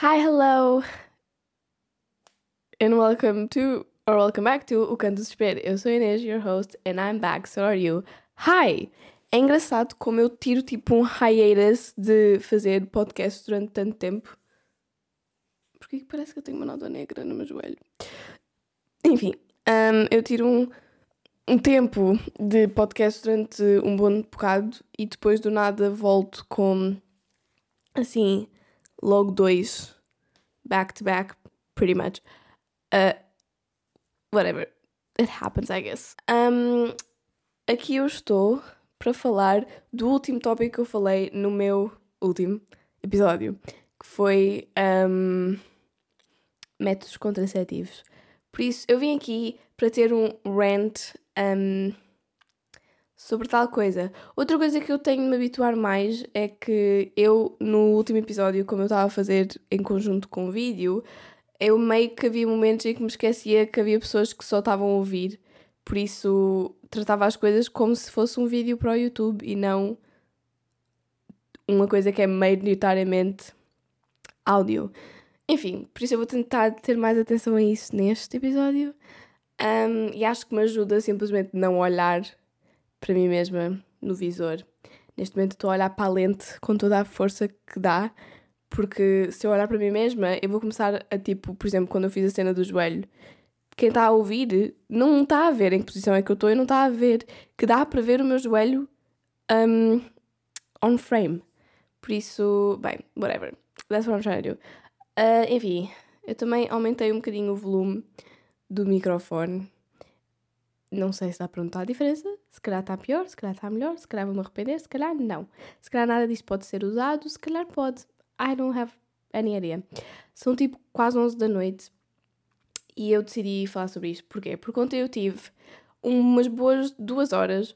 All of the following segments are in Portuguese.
Hi, hello, and welcome to, or welcome back to, O Canto do Desespero. Eu sou a Inês, your host, and I'm back, so are you. Hi! É engraçado como eu tiro tipo um hiatus de fazer podcast durante tanto tempo. Porque parece que eu tenho uma nódoa negra no meu joelho. Enfim, eu tiro um tempo de podcast durante um bom bocado e depois do nada volto com, assim... Logo 2, back to back, pretty much. Whatever, it happens, I guess. Aqui eu estou para falar do último tópico que eu falei no meu último episódio, que foi métodos contraceptivos. Por isso, eu vim aqui para ter um rant sobre tal coisa. Outra coisa que eu tenho de me habituar mais é que eu, no último episódio, como eu estava a fazer em conjunto com o vídeo, eu meio que havia momentos em que me esquecia que havia pessoas que só estavam a ouvir. Por isso, tratava as coisas como se fosse um vídeo para o YouTube e não uma coisa que é maioritariamente áudio. Enfim, por isso eu vou tentar ter mais atenção a isso neste episódio. E acho que me ajuda simplesmente não olhar... para mim mesma, no visor. Neste momento estou a olhar para a lente com toda a força que dá, porque se eu olhar para mim mesma, eu vou começar a tipo, por exemplo, quando eu fiz a cena do joelho, quem está a ouvir não está a ver em que posição é que eu estou e não está a ver que dá para ver o meu joelho on frame. Por isso, bem, whatever. That's what I'm trying to do. Enfim, eu também aumentei um bocadinho o volume do microfone. Não sei se dá para notar a diferença, se calhar está pior, se calhar está melhor, se calhar vou-me arrepender, se calhar não. Se calhar nada disso pode ser usado, se calhar pode. I don't have any idea. São tipo quase 11 da noite e eu decidi falar sobre isto. Porquê? Porque ontem eu tive umas boas 2 horas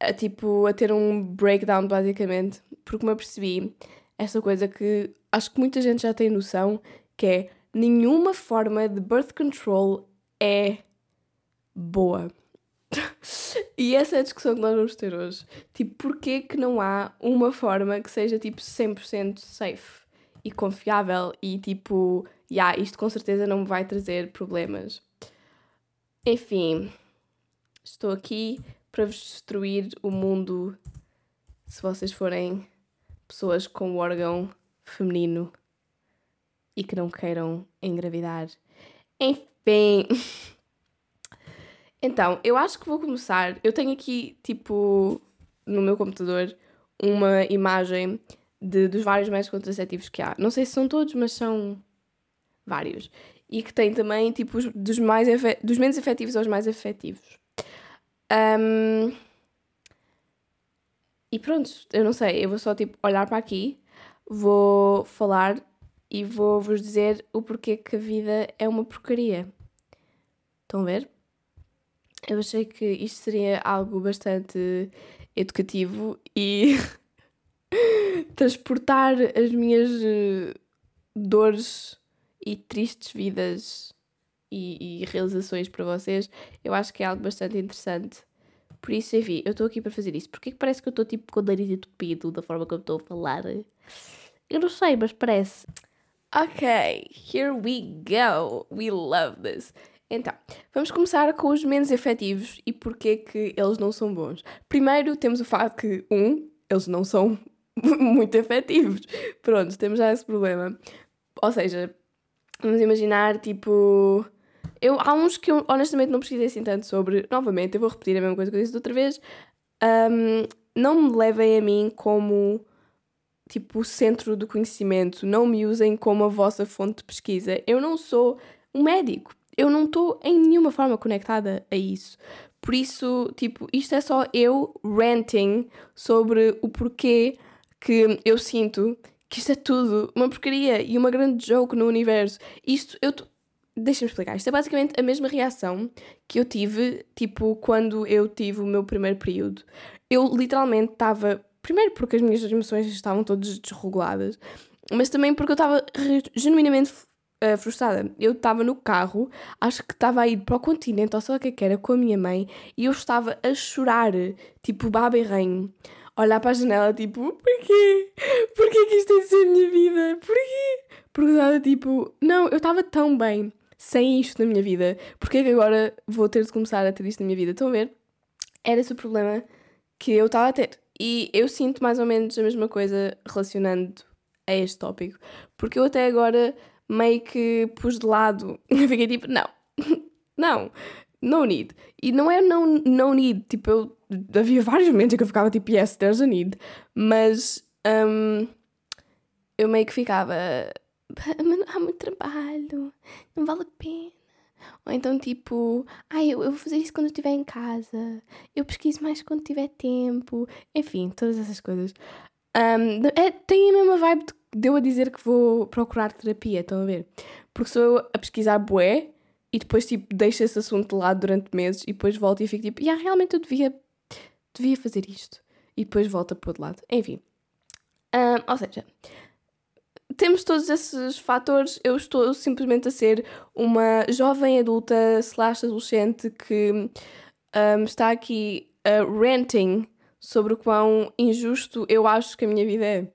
a ter um breakdown basicamente, porque me apercebi esta coisa que acho que muita gente já tem noção, que é nenhuma forma de birth control é... boa. E essa é a discussão que nós vamos ter hoje. Tipo, porquê que não há uma forma que seja, tipo, 100% safe e confiável e, tipo, isto com certeza não me vai trazer problemas. Enfim, estou aqui para vos destruir o mundo se vocês forem pessoas com órgão feminino e que não queiram engravidar. Enfim... Então, eu acho que vou começar... Eu tenho aqui, tipo, no meu computador, uma imagem dos vários métodos contraceptivos que há. Não sei se são todos, mas são vários. E que tem também, tipo, dos menos efetivos aos mais efetivos. E pronto, eu não sei. Eu vou só, tipo, olhar para aqui, vou falar e vou vos dizer o porquê que a vida é uma porcaria. Estão a ver? Eu achei que isto seria algo bastante educativo e transportar as minhas dores e tristes vidas e realizações para vocês, eu acho que é algo bastante interessante. Por isso, enfim, eu estou aqui para fazer isso. Porquê que parece que eu estou tipo com o nariz entupido da forma que eu estou a falar? Eu não sei, mas parece. Ok, here we go. We love this. Então, vamos começar com os menos efetivos e porquê que eles não são bons. Primeiro, temos o facto que, eles não são muito efetivos. Pronto, temos já esse problema. Ou seja, vamos imaginar, tipo... há uns que eu, honestamente, não pesquisei assim tanto sobre. Novamente, eu vou repetir a mesma coisa que eu disse da outra vez. Não me levem a mim como... tipo, o centro do conhecimento. Não me usem como a vossa fonte de pesquisa. Eu não sou um médico. Eu não estou em nenhuma forma conectada a isso. Por isso, tipo, isto é só eu ranting sobre o porquê que eu sinto que isto é tudo uma porcaria e uma grande joke no universo. Deixa-me explicar. Isto é basicamente a mesma reação que eu tive, tipo, quando eu tive o meu primeiro período. Eu literalmente estava... Primeiro porque as minhas emoções estavam todas desreguladas, mas também porque eu estava genuinamente... frustrada. Eu estava no carro, acho que estava a ir para o continente, ou sei lá o que é que era, com a minha mãe, e eu estava a chorar, tipo baba e ranho, olhar para a janela, tipo, porquê? Porquê que isto tem de ser a minha vida? Porquê? Porque estava tipo, não, eu estava tão bem sem isto na minha vida. Porque é que agora vou ter de começar a ter isto na minha vida? Estão a ver? Era esse o problema que eu estava a ter. E eu sinto mais ou menos a mesma coisa relacionando a este tópico. Porque eu até agora meio que pus de lado. Eu fiquei tipo, não. No need. E não é no need, tipo, eu havia vários momentos em que eu ficava tipo, yes, there's a need. Mas eu meio que ficava, há muito trabalho, não vale a pena. Ou então tipo, eu vou fazer isso quando eu estiver em casa, eu pesquiso mais quando tiver tempo. Enfim, todas essas coisas. Tem a mesma vibe de eu a dizer que vou procurar terapia, estão a ver? Porque sou eu a pesquisar bué, e depois, tipo, deixo esse assunto de lado durante meses e depois volto e fico tipo, realmente eu devia fazer isto. E depois volta para o outro lado. Enfim. Ou seja, temos todos esses fatores. Eu estou simplesmente a ser uma jovem adulta / adolescente que está aqui ranting sobre o quão injusto eu acho que a minha vida é.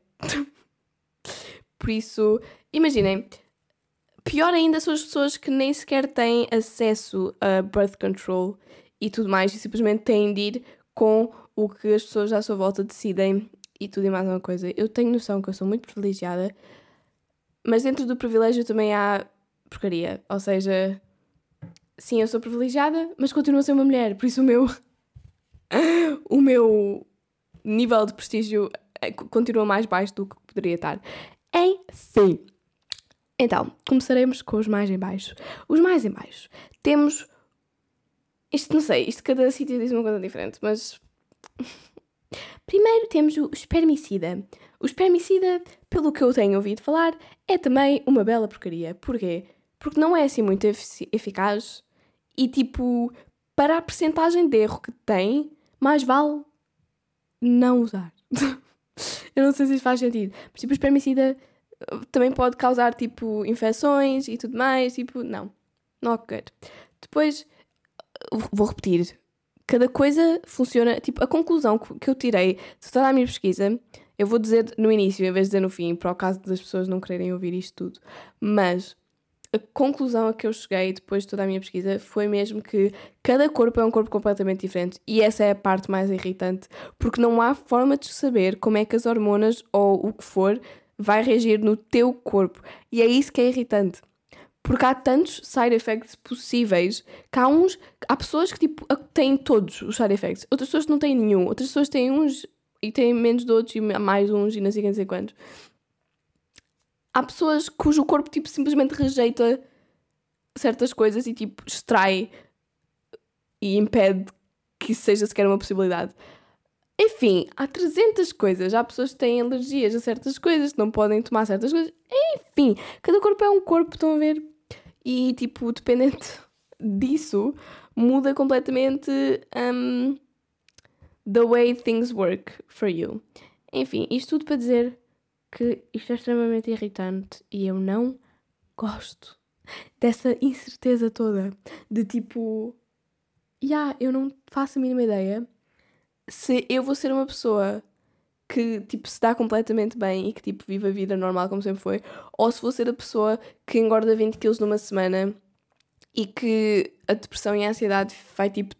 Por isso, imaginem. Pior ainda são as pessoas que nem sequer têm acesso a birth control e tudo mais, e simplesmente têm de ir com o que as pessoas à sua volta decidem e tudo e mais uma coisa. Eu tenho noção que eu sou muito privilegiada, mas dentro do privilégio também há porcaria. Ou seja, sim, eu sou privilegiada, mas continuo a ser uma mulher, por isso o meu nível de prestígio continua mais baixo do que poderia estar. Enfim. Então, começaremos com os mais em baixo. Os mais em baixo. Temos... Isto não sei, isto cada sítio diz uma coisa diferente, mas... Primeiro temos o espermicida. O espermicida, pelo que eu tenho ouvido falar, é também uma bela porcaria. Porquê? Porque não é assim muito eficaz e, tipo, para a percentagem de erro que tem, mais vale não usar. Eu não sei se isso faz sentido. Mas, tipo, o espermicida... também pode causar, tipo, infecções e tudo mais, tipo, não. Not good. Depois, vou repetir. Cada coisa funciona, tipo, a conclusão que eu tirei de toda a minha pesquisa, eu vou dizer no início em vez de dizer no fim, para o caso das pessoas não quererem ouvir isto tudo. Mas a conclusão a que eu cheguei depois de toda a minha pesquisa foi mesmo que cada corpo é um corpo completamente diferente. E essa é a parte mais irritante, porque não há forma de saber como é que as hormonas ou o que for vai reagir no teu corpo. E é isso que é irritante. Porque há tantos side effects possíveis que há pessoas que tipo, têm todos os side effects. Outras pessoas não têm nenhum. Outras pessoas têm uns e têm menos de outros e mais uns e não sei quantos. Há pessoas cujo corpo tipo, simplesmente rejeita certas coisas e tipo, extrai e impede que isso seja sequer uma possibilidade. Enfim, há 300 coisas. Há pessoas que têm alergias a certas coisas, que não podem tomar certas coisas. Enfim, cada corpo é um corpo, estão a ver? E, tipo, dependente disso, muda completamente the way things work for you. Enfim, isto tudo para dizer que isto é extremamente irritante e eu não gosto dessa incerteza toda de, tipo, eu não faço a mínima ideia se eu vou ser uma pessoa que, tipo, se dá completamente bem e que, tipo, vive a vida normal como sempre foi, ou se vou ser a pessoa que engorda 20 quilos numa semana e que a depressão e a ansiedade vai, tipo,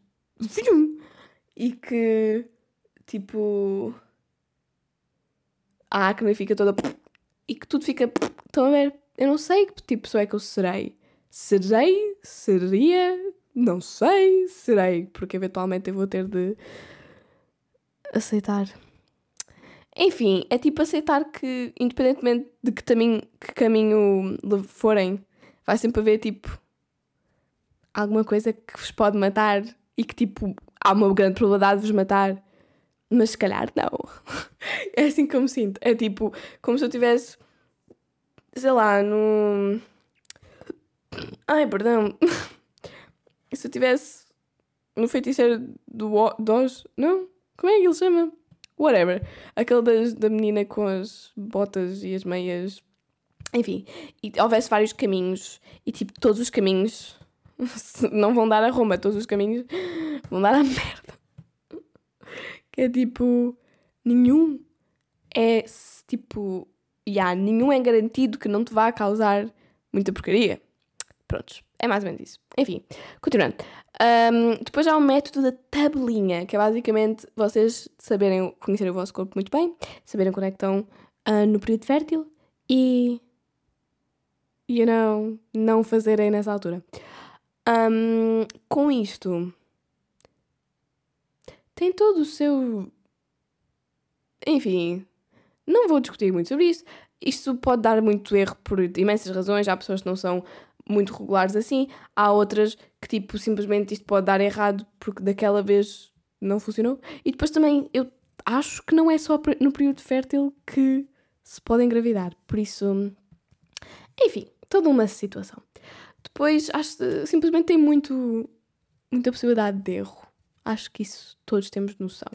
e que, tipo, a acne fica toda e que tudo fica... Estão a ver? Eu não sei que tipo de pessoa é que eu serei. Seria? Não sei. Serei. Porque, eventualmente, eu vou ter de... aceitar. Enfim, é tipo aceitar que, independentemente de que caminho forem, vai sempre haver, tipo, alguma coisa que vos pode matar e que, tipo, há uma grande probabilidade de vos matar, mas se calhar não. É assim que eu me sinto. É tipo, como se eu estivesse, sei lá, no... Se eu estivesse no Feiticeiro do Oz, não? Como é que ele se chama? Whatever. Aquele da menina com as botas e as meias. Enfim. E houvesse vários caminhos. E tipo, todos os caminhos não vão dar a Roma. Todos os caminhos vão dar a merda. Que é tipo... Nenhum é tipo... e há nenhum é garantido que não te vá causar muita porcaria. Prontos, é mais ou menos isso. Enfim, continuando. Depois há o método da tabelinha, que é basicamente vocês saberem conhecer o vosso corpo muito bem, saberem quando é que estão no período fértil e, não fazerem nessa altura. Com isto, tem todo o seu... Enfim, não vou discutir muito sobre isto. Isto pode dar muito erro por imensas razões. Há pessoas que não são muito regulares assim. Há outras que, tipo, simplesmente isto pode dar errado porque daquela vez não funcionou. E depois também, eu acho que não é só no período fértil que se pode engravidar. Por isso, enfim, toda uma situação. Depois, acho que simplesmente tem muita possibilidade de erro. Acho que isso todos temos noção.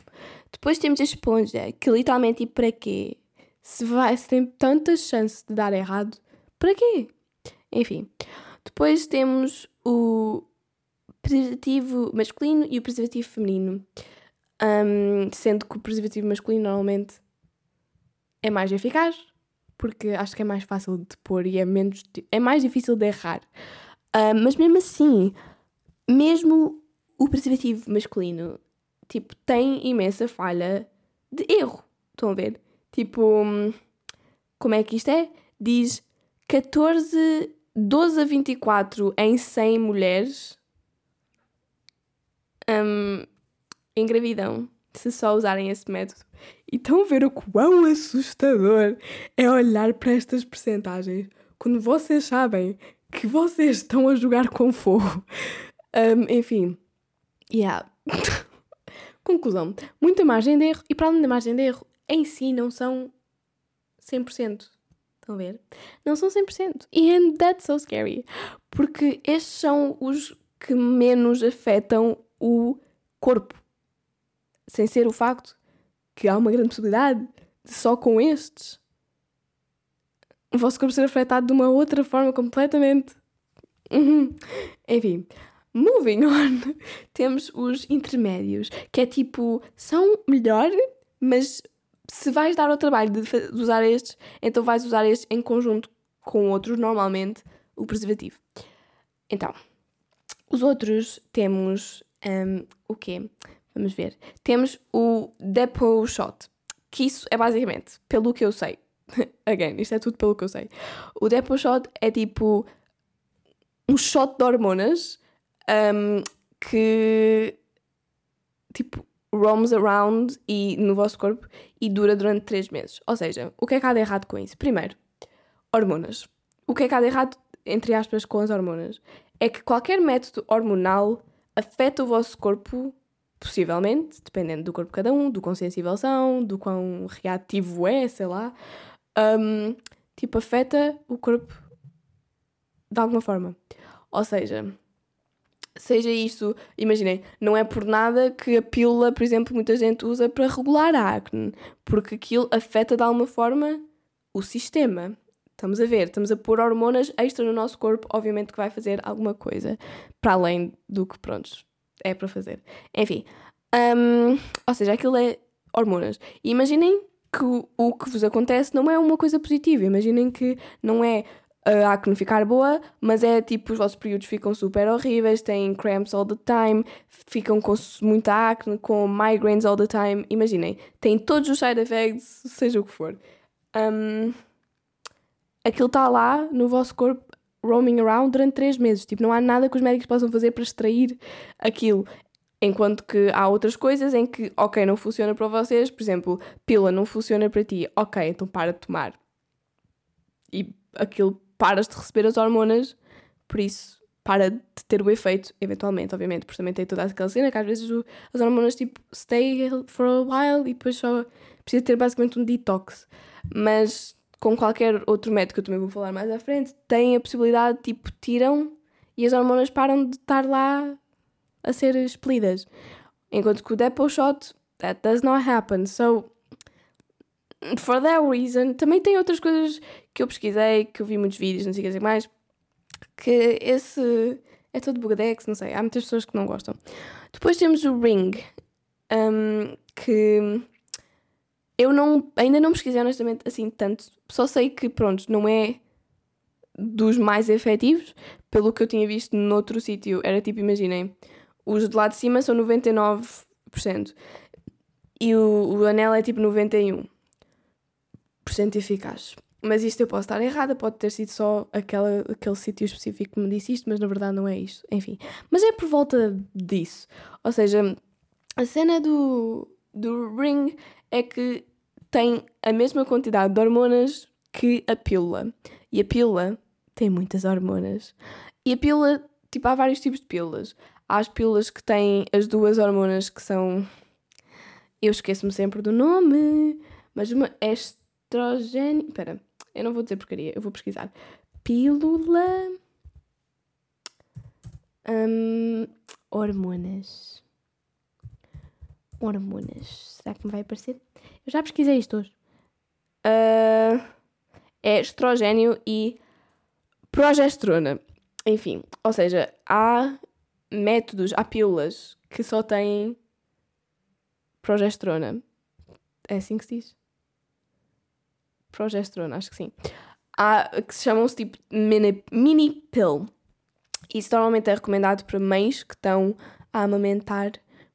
Depois temos a esponja, que literalmente, e para quê? Se tem tanta chance de dar errado, para quê? Enfim. Depois temos o preservativo masculino e o preservativo feminino. Sendo que o preservativo masculino normalmente é mais eficaz, porque acho que é mais fácil de pôr e é mais difícil de errar. Mas mesmo assim, mesmo... O preservativo masculino, tipo, tem imensa falha de erro. Estão a ver? Tipo, como é que isto é? Diz 12 a 24 em 100 mulheres engravidam se só usarem esse método. E estão a ver o quão assustador é olhar para estas percentagens quando vocês sabem que vocês estão a jogar com fogo. Enfim... Yeah. Conclusão. Muita margem de erro. E para além da margem de erro, em si não são 100%. Estão a ver? Não são 100%. And that's so scary. Porque estes são os que menos afetam o corpo. Sem ser o facto que há uma grande possibilidade de só com estes o vosso corpo ser afetado de uma outra forma completamente. Enfim... Moving on, temos os intermédios, que é tipo, são melhor, mas se vais dar ao trabalho de usar estes, então vais usar estes em conjunto com outros, normalmente o preservativo. Então, os outros temos o quê? Vamos ver. Temos o depot shot, que isso é basicamente, pelo que eu sei, again, isto é tudo pelo que eu sei. O depot shot é tipo um shot de hormonas, que tipo roams around e no vosso corpo e dura durante 3 meses. Ou seja, o que é que há de errado com isso? Primeiro, hormonas. O que é que há de errado, entre aspas, com as hormonas? É que qualquer método hormonal afeta o vosso corpo, possivelmente, dependendo do corpo de cada um, do quão sensível são, do quão reativo é, sei lá. Tipo, afeta o corpo de alguma forma. Ou seja... Seja isso, imaginem, não é por nada que a pílula, por exemplo, muita gente usa para regular a acne, porque aquilo afeta de alguma forma o sistema. Estamos a ver, estamos a pôr hormonas extra no nosso corpo, obviamente que vai fazer alguma coisa, para além do que, pronto, é para fazer. Enfim, ou seja, aquilo é hormonas. E imaginem que o que vos acontece não é uma coisa positiva, imaginem que não é... há que não ficar boa, mas é tipo os vossos períodos ficam super horríveis, têm cramps all the time, ficam com muita acne, com migraines all the time, imaginem, têm todos os side effects, seja o que for. Aquilo está lá no vosso corpo roaming around durante 3 meses, tipo, não há nada que os médicos possam fazer para extrair aquilo, enquanto que há outras coisas em que, ok, não funciona para vocês, por exemplo, pílula não funciona para ti, ok, então para de tomar. E aquilo paras de receber as hormonas, por isso para de ter o efeito, eventualmente, obviamente, porque também tem toda aquela cena que às vezes as hormonas tipo stay for a while e depois só precisa ter basicamente um detox. Mas com qualquer outro método que eu também vou falar mais à frente, tem a possibilidade, tipo, tiram e as hormonas param de estar lá a ser expelidas. Enquanto que o depot shot, that does not happen. So, for that reason, também tem outras coisas que eu pesquisei, que eu vi muitos vídeos, não sei o que mais, que esse é todo bugadex, não sei, há muitas pessoas que não gostam. Depois temos o ring, que Eu não, ainda não pesquisei honestamente assim tanto. Só sei que, pronto, não é dos mais efetivos. Pelo que eu tinha visto noutro sítio, era tipo, imaginem, os de lá de cima são 99% e o anel é tipo 91% eficaz. Mas isto eu posso estar errada, pode ter sido só aquele sítio específico que me disse isto, mas na verdade não é isto. Enfim, mas é por volta disso. Ou seja, a cena do ring é que tem a mesma quantidade de hormonas que a pílula. E a pílula tem muitas hormonas. E a pílula, tipo, há vários tipos de pílulas. Há as pílulas que têm as duas hormonas que são... Eu esqueço-me sempre do nome, mas uma é estrogênio... Espera, eu não vou dizer porcaria, eu vou pesquisar. Pílula... Hormonas. Será que me vai aparecer? Eu já pesquisei isto hoje. É estrogênio e progesterona. Enfim, ou seja, há pílulas que só têm progesterona. É assim que se diz? Progesterona, acho que sim. Há que se chamam-se tipo mini pill. Isso normalmente é recomendado para mães que estão a amamentar,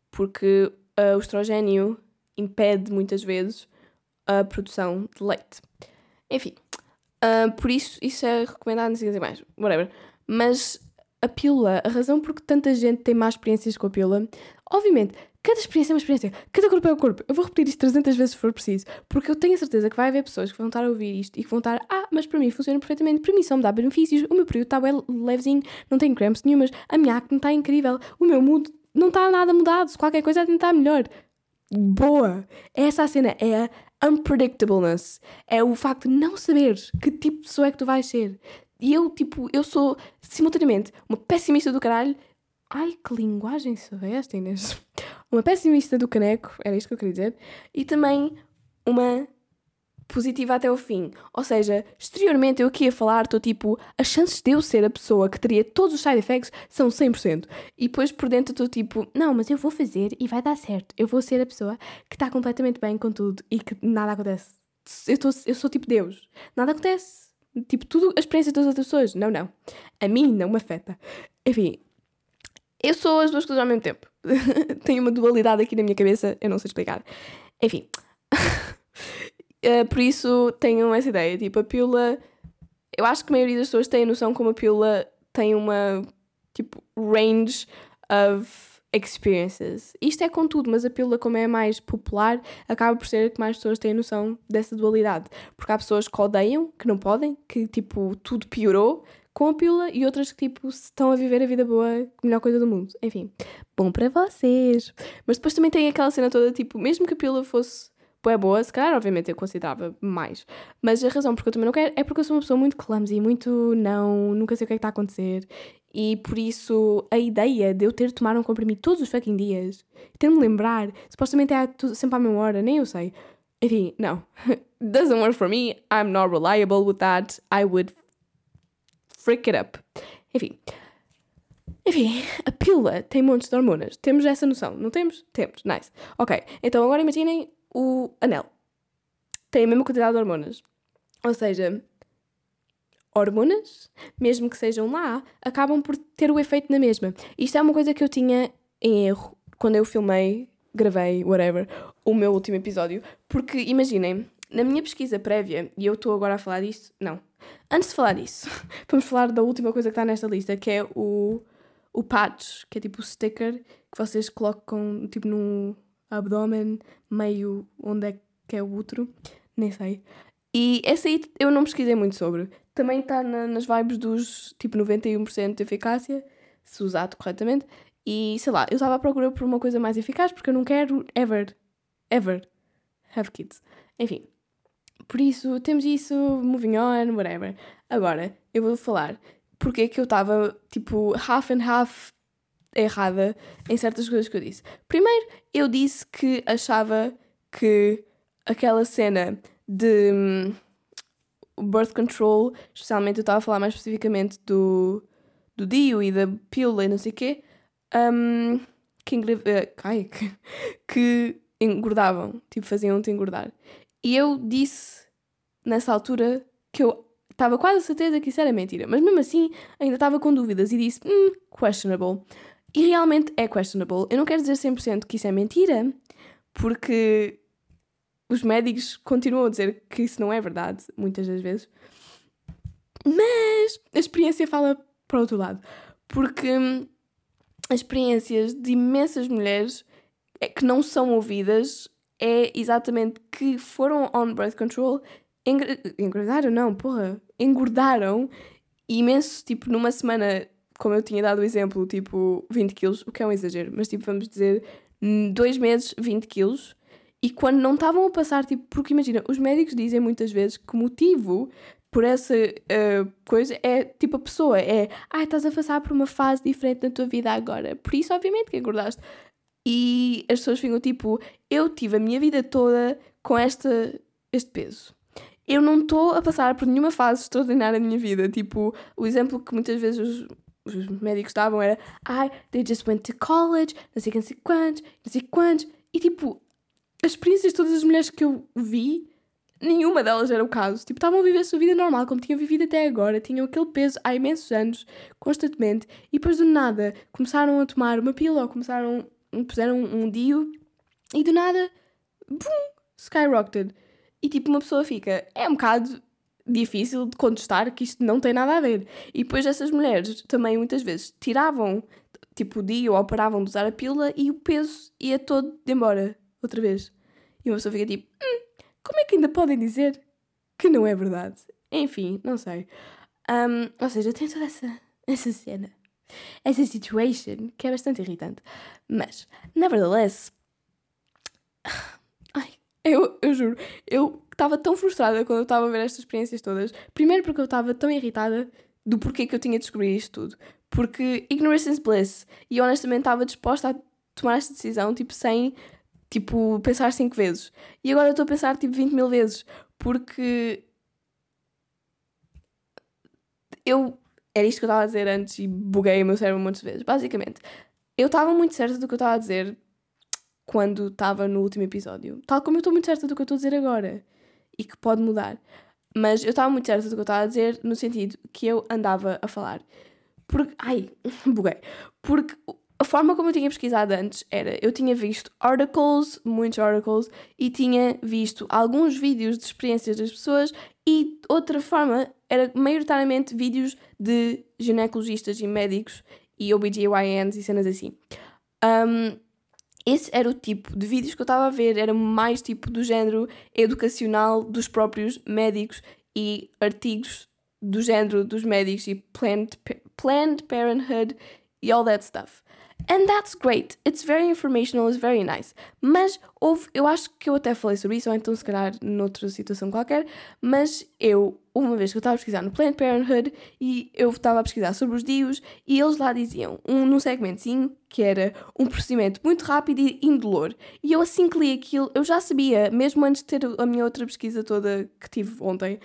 porque o estrogênio impede muitas vezes a produção de leite. Enfim, por isso é recomendado, não sei dizer mais, whatever. Mas a pílula, a razão por que tanta gente tem más experiências com a pílula, obviamente, cada experiência é uma experiência, cada corpo é um corpo. Eu vou repetir isto 300 vezes se for preciso, porque eu tenho a certeza que vai haver pessoas que vão estar a ouvir isto e que vão estar, mas para mim funciona perfeitamente, para mim só me dá benefícios, o meu período está bem levezinho, não tenho cramps nenhumas, a minha acne está incrível, o meu mood não está nada mudado, se qualquer coisa é tentar melhor. Boa! Essa a cena, é a unpredictableness. É o facto de não saberes que tipo de pessoa é que tu vais ser. E eu sou, simultaneamente, uma pessimista do caralho. Ai, que linguagem foi esta, Inês? Uma pessimista do caneco, era isto que eu queria dizer. E também uma positiva até ao fim. Ou seja, exteriormente eu aqui a falar, estou tipo, as chances de eu ser a pessoa que teria todos os side effects são 100%. E depois por dentro estou tipo, não, mas eu vou fazer e vai dar certo. Eu vou ser a pessoa que está completamente bem com tudo e que nada acontece. Eu sou tipo Deus. Nada acontece. Tipo, tudo, a experiência das outras pessoas. Não. A mim não me afeta. Enfim, eu sou as duas coisas ao mesmo tempo. Tenho uma dualidade aqui na minha cabeça, eu não sei explicar. Enfim... por isso tenham essa ideia, tipo, a pílula, eu acho que a maioria das pessoas tem a noção como a pílula tem uma, tipo, range of experiences. Isto é com tudo, mas a pílula, como é mais popular, acaba por ser que mais pessoas têm a noção dessa dualidade, porque há pessoas que odeiam, que não podem, que, tipo, tudo piorou com a pílula, e outras que, tipo, estão a viver a vida boa, a melhor coisa do mundo. Enfim, bom para vocês. Mas depois também tem aquela cena toda, tipo, mesmo que a pílula fosse é boa, se calhar obviamente eu considerava mais, mas a razão porque eu também não quero é porque eu sou uma pessoa muito clumsy, muito nunca sei o que é que está a acontecer, e por isso a ideia de eu ter de tomar um comprimido todos os fucking dias, ter-me lembrar, supostamente é sempre à mesma hora, nem eu sei, enfim, não, doesn't work for me, I'm not reliable with that, I would freak it up. Enfim, a pílula tem montes de hormonas, temos essa noção, não temos? Temos, nice, ok, então agora imaginem o anel. Tem a mesma quantidade de hormonas. Ou seja, hormonas, mesmo que sejam lá, acabam por ter o efeito na mesma. Isto é uma coisa que eu tinha em erro quando eu gravei, whatever, o meu último episódio. Porque, imaginem, na minha pesquisa prévia, e eu estou agora a falar disto... Não. Antes de falar disso, vamos falar da última coisa que está nesta lista, que é o patch, que é tipo o sticker que vocês colocam, tipo, no... abdômen, meio, onde é que é o útero, nem sei. E essa aí eu não pesquisei muito sobre. Também está nas vibes dos tipo 91% de eficácia, se usado corretamente. E sei lá, eu estava à procura por uma coisa mais eficaz porque eu não quero ever have kids. Enfim, por isso temos isso, moving on, whatever. Agora, eu vou falar porque é que eu estava tipo half and half errada em certas coisas que eu disse. Primeiro, eu disse que achava que aquela cena de birth control, especialmente eu estava a falar mais especificamente do DIU e da pílula e não sei o quê, que engordavam, tipo, faziam-te engordar. E eu disse, nessa altura, que eu estava quase certeza que isso era mentira, mas mesmo assim ainda estava com dúvidas e disse, questionable. E realmente é questionable. Eu não quero dizer 100% que isso é mentira, porque os médicos continuam a dizer que isso não é verdade, muitas das vezes. Mas a experiência fala para o outro lado, porque as experiências de imensas mulheres que não são ouvidas é exatamente que foram on birth control, engordaram imenso, tipo, numa semana, como eu tinha dado o exemplo, tipo, 20 quilos, o que é um exagero, mas, tipo, vamos dizer, 2 meses, 20 quilos, e quando não estavam a passar, tipo, porque imagina, os médicos dizem muitas vezes que o motivo por essa coisa é, tipo, a pessoa é, estás a passar por uma fase diferente na tua vida agora, por isso, obviamente, que engordaste. E as pessoas ficam, tipo, eu tive a minha vida toda com este peso. Eu não estou a passar por nenhuma fase extraordinária da minha vida. Tipo, o exemplo que muitas vezes os médicos davam era they just went to college, não sei quantos. E, tipo, as experiências de todas as mulheres que eu vi, nenhuma delas era o caso. Tipo, estavam a viver a sua vida normal, como tinham vivido até agora. Tinham aquele peso há imensos anos, constantemente. E depois, do nada, começaram a tomar uma pílula, ou puseram um DIU, e do nada, boom, skyrocketed. E, tipo, uma pessoa fica... É um bocado difícil de contestar que isto não tem nada a ver. E depois essas mulheres também, muitas vezes, tiravam, tipo, o dia ou paravam de usar a pílula e o peso ia todo de embora, outra vez. E uma pessoa fica tipo... como é que ainda podem dizer que não é verdade? Enfim, não sei. Ou seja, tem toda essa cena. Essa situation, que é bastante irritante. Mas, nevertheless... Eu juro, eu estava tão frustrada quando eu estava a ver estas experiências todas. Primeiro porque eu estava tão irritada do porquê que eu tinha de descobrir isto tudo. Porque ignorance is bliss. E honestamente estava disposta a tomar esta decisão, tipo, sem, tipo, pensar 5 vezes. E agora eu estou a pensar, tipo, 20.000 vezes. Porque... Era isto que eu estava a dizer antes e buguei o meu cérebro um monte de vezes. Basicamente, eu estava muito certa do que eu estava a dizer quando estava no último episódio. Tal como eu estou muito certa do que eu estou a dizer agora. E que pode mudar. Mas eu estava muito certa do que eu estava a dizer no sentido que eu andava a falar. Porque... buguei. Porque a forma como eu tinha pesquisado antes era... Eu tinha visto articles, muitos articles, e tinha visto alguns vídeos de experiências das pessoas, e outra forma era maioritariamente vídeos de ginecologistas e médicos e OBGYNs e cenas assim. Esse era o tipo de vídeos que eu estava a ver, era mais tipo do género educacional dos próprios médicos e artigos do género dos médicos e Planned Parenthood e all that stuff. And that's great. It's very informational, it's very nice. Mas eu acho que eu até falei sobre isso, ou então se calhar noutra situação qualquer, mas uma vez que eu estava a pesquisar no Planned Parenthood e eu estava a pesquisar sobre os DIUs e eles lá diziam, num segmentinho, que era um procedimento muito rápido e indolor. E eu assim que li aquilo, eu já sabia, mesmo antes de ter a minha outra pesquisa toda que tive ontem,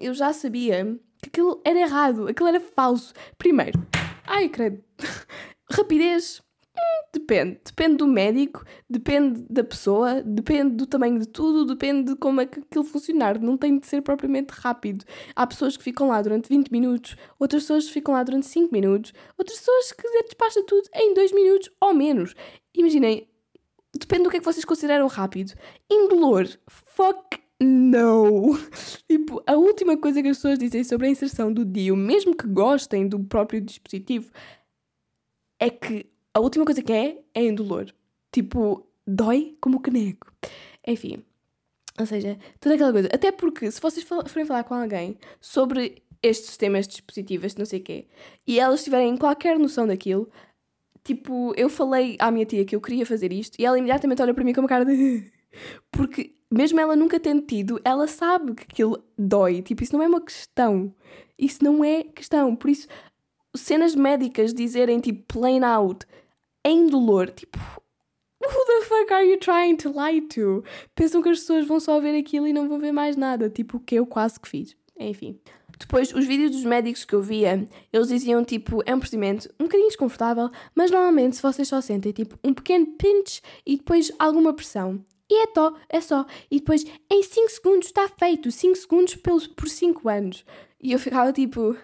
eu já sabia que aquilo era errado, aquilo era falso. Primeiro, credo... Rapidez, depende do médico, depende da pessoa, depende do tamanho de tudo, depende de como é que aquilo funcionar, não tem de ser propriamente rápido. Há pessoas que ficam lá durante 20 minutos, outras pessoas que ficam lá durante 5 minutos, outras pessoas que despacham tudo em 2 minutos ou menos. Imaginem, depende do que é que vocês consideram rápido. Indolor, fuck no! Tipo, a última coisa que as pessoas dizem sobre a inserção do DIU, mesmo que gostem do próprio dispositivo, é que a última coisa que é indolor. Tipo, dói como o caneco. Enfim, ou seja, toda aquela coisa. Até porque, se vocês forem falar com alguém sobre este sistema, este dispositivo, este não sei o quê, e elas tiverem qualquer noção daquilo, tipo, eu falei à minha tia que eu queria fazer isto, e ela imediatamente olha para mim com uma cara de... Porque, mesmo ela nunca tendo tido, ela sabe que aquilo dói. Tipo, isso não é uma questão. Isso não é questão. Por isso... cenas médicas dizerem, tipo, plain out, em dolor, tipo, who the fuck are you trying to lie to? Pensam que as pessoas vão só ver aquilo e não vão ver mais nada, tipo, o que eu quase que fiz. Enfim, Depois, os vídeos dos médicos que eu via, eles diziam, tipo, é um procedimento um bocadinho desconfortável, mas normalmente se vocês só sentem, tipo, um pequeno pinch e depois alguma pressão. E é só. E depois, em 5 segundos está feito. 5 segundos por 5 anos. E eu ficava, tipo,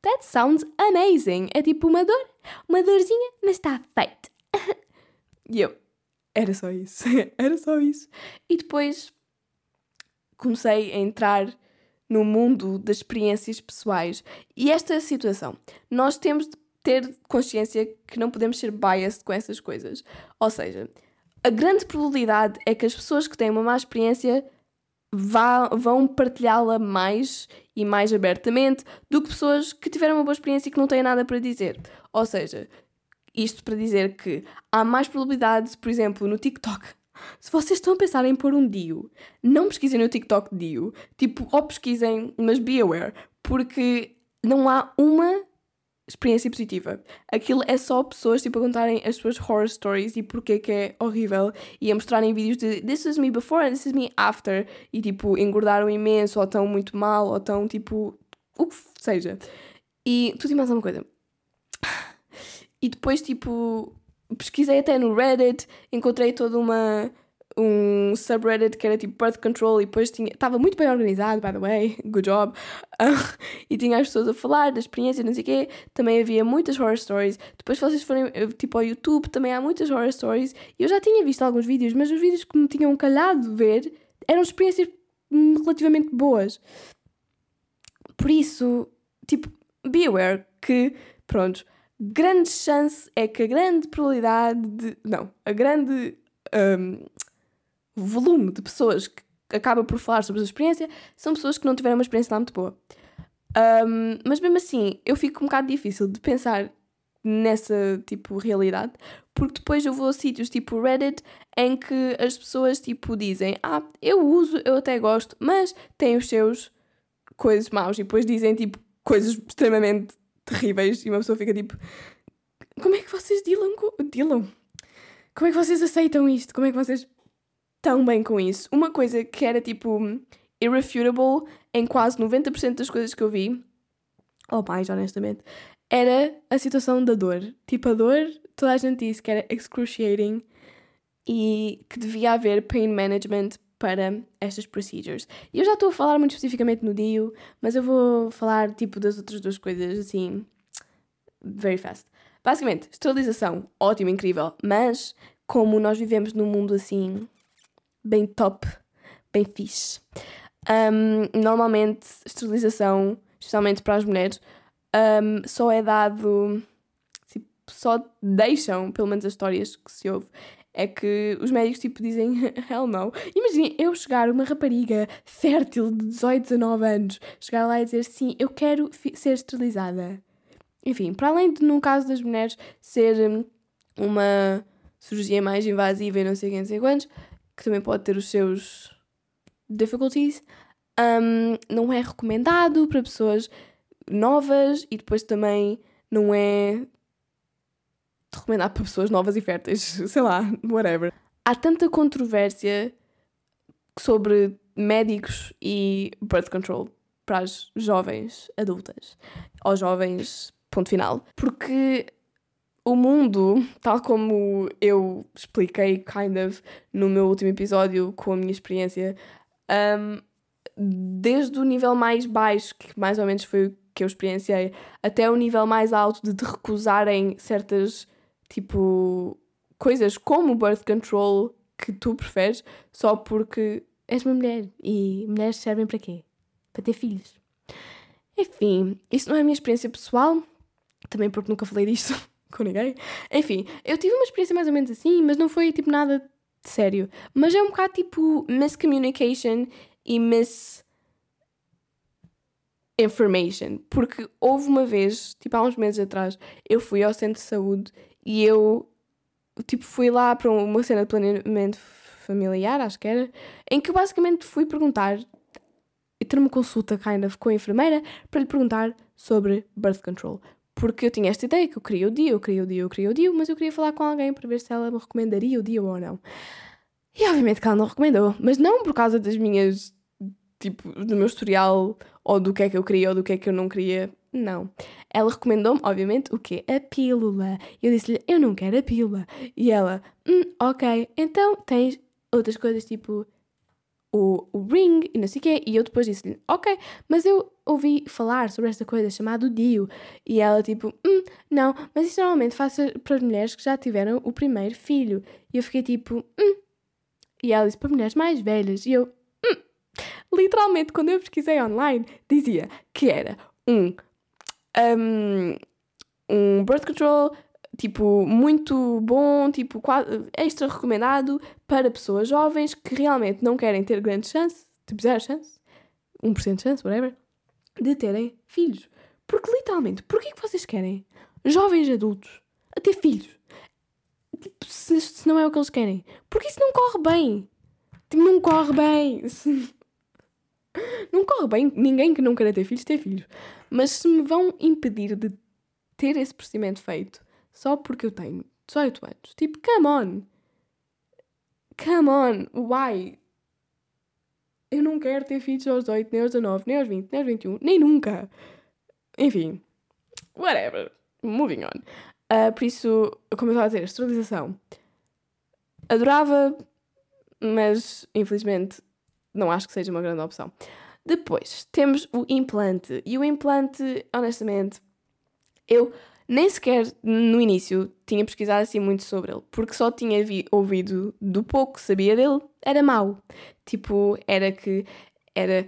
that sounds amazing. É tipo uma dor, uma dorzinha, mas está feito. E eu, era só isso. E depois comecei a entrar no mundo das experiências pessoais. E esta situação, nós temos de ter consciência que não podemos ser biased com essas coisas. Ou seja, a grande probabilidade é que as pessoas que têm uma má experiência vão partilhá-la mais e mais abertamente do que pessoas que tiveram uma boa experiência e que não têm nada para dizer. Ou seja, isto para dizer que há mais probabilidade, por exemplo, no TikTok. Se vocês estão a pensar em pôr um DIU, não pesquisem no TikTok DIU. Tipo, ou pesquisem, mas be aware. Porque não há uma experiência positiva. Aquilo é só pessoas, tipo, a contarem as suas horror stories e porque que é horrível. E a mostrarem vídeos de this is me before and this is me after. E, tipo, engordaram imenso, ou estão muito mal, ou estão, tipo, o que seja. E tudo e mais alguma coisa. E depois, tipo, pesquisei até no Reddit, encontrei todo um subreddit que era tipo birth control e depois estava muito bem organizado, by the way, good job, e tinha as pessoas a falar das experiências, não sei o quê, também havia muitas horror stories. Depois, se vocês forem tipo ao YouTube, também há muitas horror stories, e eu já tinha visto alguns vídeos, mas os vídeos que me tinham calhado de ver eram experiências relativamente boas. Por isso, tipo, be aware que, pronto, grande chance é que a grande probabilidade de... Não, a grande volume de pessoas que acaba por falar sobre a experiência são pessoas que não tiveram uma experiência lá muito boa. Mas mesmo assim, eu fico um bocado difícil de pensar nessa, tipo, realidade, porque depois eu vou a sítios tipo Reddit em que as pessoas, tipo, dizem eu uso, eu até gosto, mas tem os seus coisas maus, e depois dizem, tipo, coisas extremamente terríveis, e uma pessoa fica tipo, como é que vocês dealam? Como é que vocês aceitam isto? Como é que vocês estão bem com isso? Uma coisa que era tipo irrefutable em quase 90% das coisas que eu vi, ou mais honestamente, era a situação da dor. Tipo, a dor, toda a gente disse que era excruciating e que devia haver pain management para estas procedures. E eu já estou a falar muito especificamente no DIU, mas eu vou falar, tipo, das outras duas coisas, assim, very fast. Basicamente, esterilização, ótimo, incrível, mas como nós vivemos num mundo, assim, bem top, bem fixe, normalmente esterilização, especialmente para as mulheres, só é dado, tipo, só deixam, pelo menos as histórias que se ouve, é que os médicos, tipo, dizem hell no. Imaginem eu chegar, uma rapariga fértil de 18, 19 anos, chegar lá e dizer sim, eu quero ser esterilizada. Enfim, para além de, no caso das mulheres, ser uma cirurgia mais invasiva e não sei quem, não sei quantos, que também pode ter os seus difficulties, não é recomendado para pessoas novas e depois também não é recomendar para pessoas novas e férteis, sei lá, whatever. Há tanta controvérsia sobre médicos e birth control para as jovens adultas, ou jovens, ponto final, porque o mundo, tal como eu expliquei, kind of, no meu último episódio com a minha experiência, desde o nível mais baixo, que mais ou menos foi o que eu experienciei, até o nível mais alto de te recusarem certas, tipo, coisas como o birth control que tu preferes só porque és uma mulher e mulheres servem para quê? Para ter filhos. Enfim, isso não é a minha experiência pessoal, também porque nunca falei disto com ninguém. Enfim, eu tive uma experiência mais ou menos assim, mas não foi tipo nada de sério. Mas é um bocado tipo miscommunication e misinformation, porque houve uma vez, tipo há uns meses atrás, eu fui ao centro de saúde e eu, tipo, fui lá para uma cena de planeamento familiar, acho que era, em que eu basicamente fui perguntar e ter uma consulta, kind of, com a enfermeira para lhe perguntar sobre birth control, porque eu tinha esta ideia que eu queria o DIU, mas eu queria falar com alguém para ver se ela me recomendaria o DIU ou não. E obviamente que ela não recomendou, mas não por causa das minhas tipo, do meu historial, ou do que é que eu queria, ou do que é que eu não queria. Não. Ela recomendou-me, obviamente, o quê? A pílula. Eu disse-lhe, eu não quero a pílula. E ela, ok, então tens outras coisas, tipo o ring e não sei o quê. E eu depois disse-lhe, ok, mas eu ouvi falar sobre esta coisa chamada o DIU. E ela, tipo, não, mas isso normalmente faz para as mulheres que já tiveram o primeiro filho. E eu fiquei, tipo, E ela disse, para mulheres mais velhas. E eu, Literalmente, quando eu pesquisei online, dizia que era um birth control, tipo, muito bom, tipo, extra recomendado para pessoas jovens que realmente não querem ter grande chance, tipo, zero chance, 1% de chance, whatever, de terem filhos. Porque, literalmente, porquê que vocês querem jovens adultos a ter filhos? Tipo, se não é o que eles querem. Porque isso não corre bem. Tipo, não corre bem. Não corre bem ninguém que não queira ter filhos, ter filhos. Mas se me vão impedir de ter esse procedimento feito só porque eu tenho 18 anos, tipo, come on. Come on, why? Eu não quero ter filhos aos 18, nem aos 19, nem aos 20, nem aos 21, nem nunca. Enfim, whatever. Moving on. Por isso, como eu estava a dizer, a esterilização. Adorava, mas infelizmente não acho que seja uma grande opção. Depois, temos o implante. E o implante, honestamente, eu nem sequer no início tinha pesquisado assim muito sobre ele. Porque só tinha ouvido do pouco que sabia dele, era mau. Tipo, era que era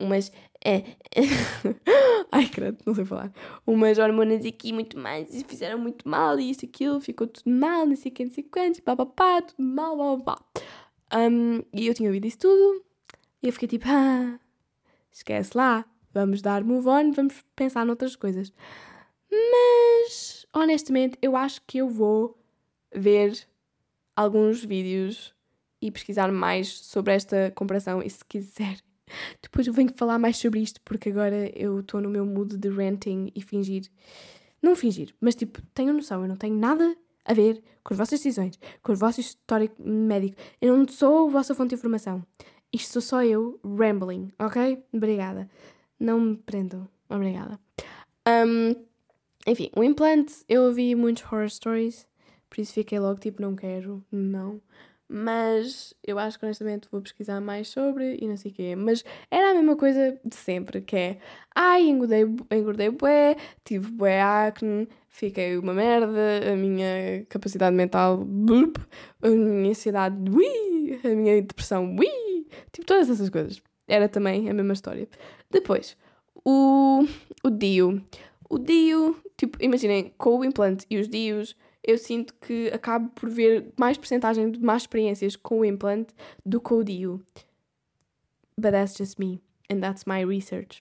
umas... Ai, credo, não sei falar. Umas hormonas aqui muito mais e fizeram muito mal e isso e aquilo, ficou tudo mal, não sei o que, não sei quantos, papapá, tudo mal, babá. E eu tinha ouvido isso tudo e eu fiquei tipo, esquece lá, vamos dar move on, vamos pensar noutras coisas. Mas, honestamente, eu acho que eu vou ver alguns vídeos e pesquisar mais sobre esta comparação e se quiser. Depois eu venho falar mais sobre isto porque agora eu estou no meu mood de ranting e fingir. Não fingir, mas tipo, tenho noção, eu não tenho nada a ver com as vossas decisões, com o vosso histórico médico. Eu não sou a vossa fonte de informação. Isto sou só eu rambling, ok? Obrigada. Não me prendam. Obrigada. Enfim, o implante, eu ouvi muitos horror stories, por isso fiquei logo tipo, não quero, não. Mas eu acho que honestamente vou pesquisar mais sobre e não sei o quê. Mas era a mesma coisa de sempre, que é engordei bué, tive bué acne, fiquei uma merda, a minha capacidade mental, blup, a minha ansiedade, ui, a minha depressão, ui, tipo todas essas coisas. Era também a mesma história. Depois, o DIU. O DIU, tipo, imaginem, com o implante e os DIUs, eu sinto que acabo por ver mais percentagem de más experiências com o implante do que o DIU. But that's just me. And that's my research.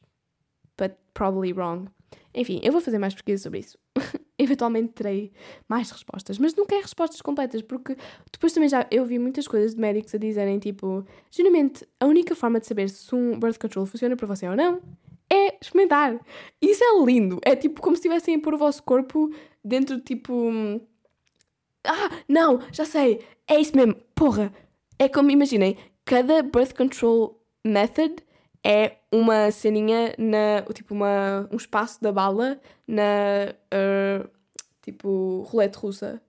But probably wrong. Enfim, eu vou fazer mais pesquisa sobre isso. Eventualmente terei mais respostas. Mas nunca é respostas completas, porque depois também já eu vi muitas coisas de médicos a dizerem, tipo, geralmente a única forma de saber se um birth control funciona para você ou não é experimentar. Isso é lindo. É tipo como se estivessem a pôr o vosso corpo dentro de tipo... não, já sei, é isso mesmo, porra. É como, imaginem, cada birth control method é uma ceninha na, tipo, um espaço da bala na, tipo, rolete russa.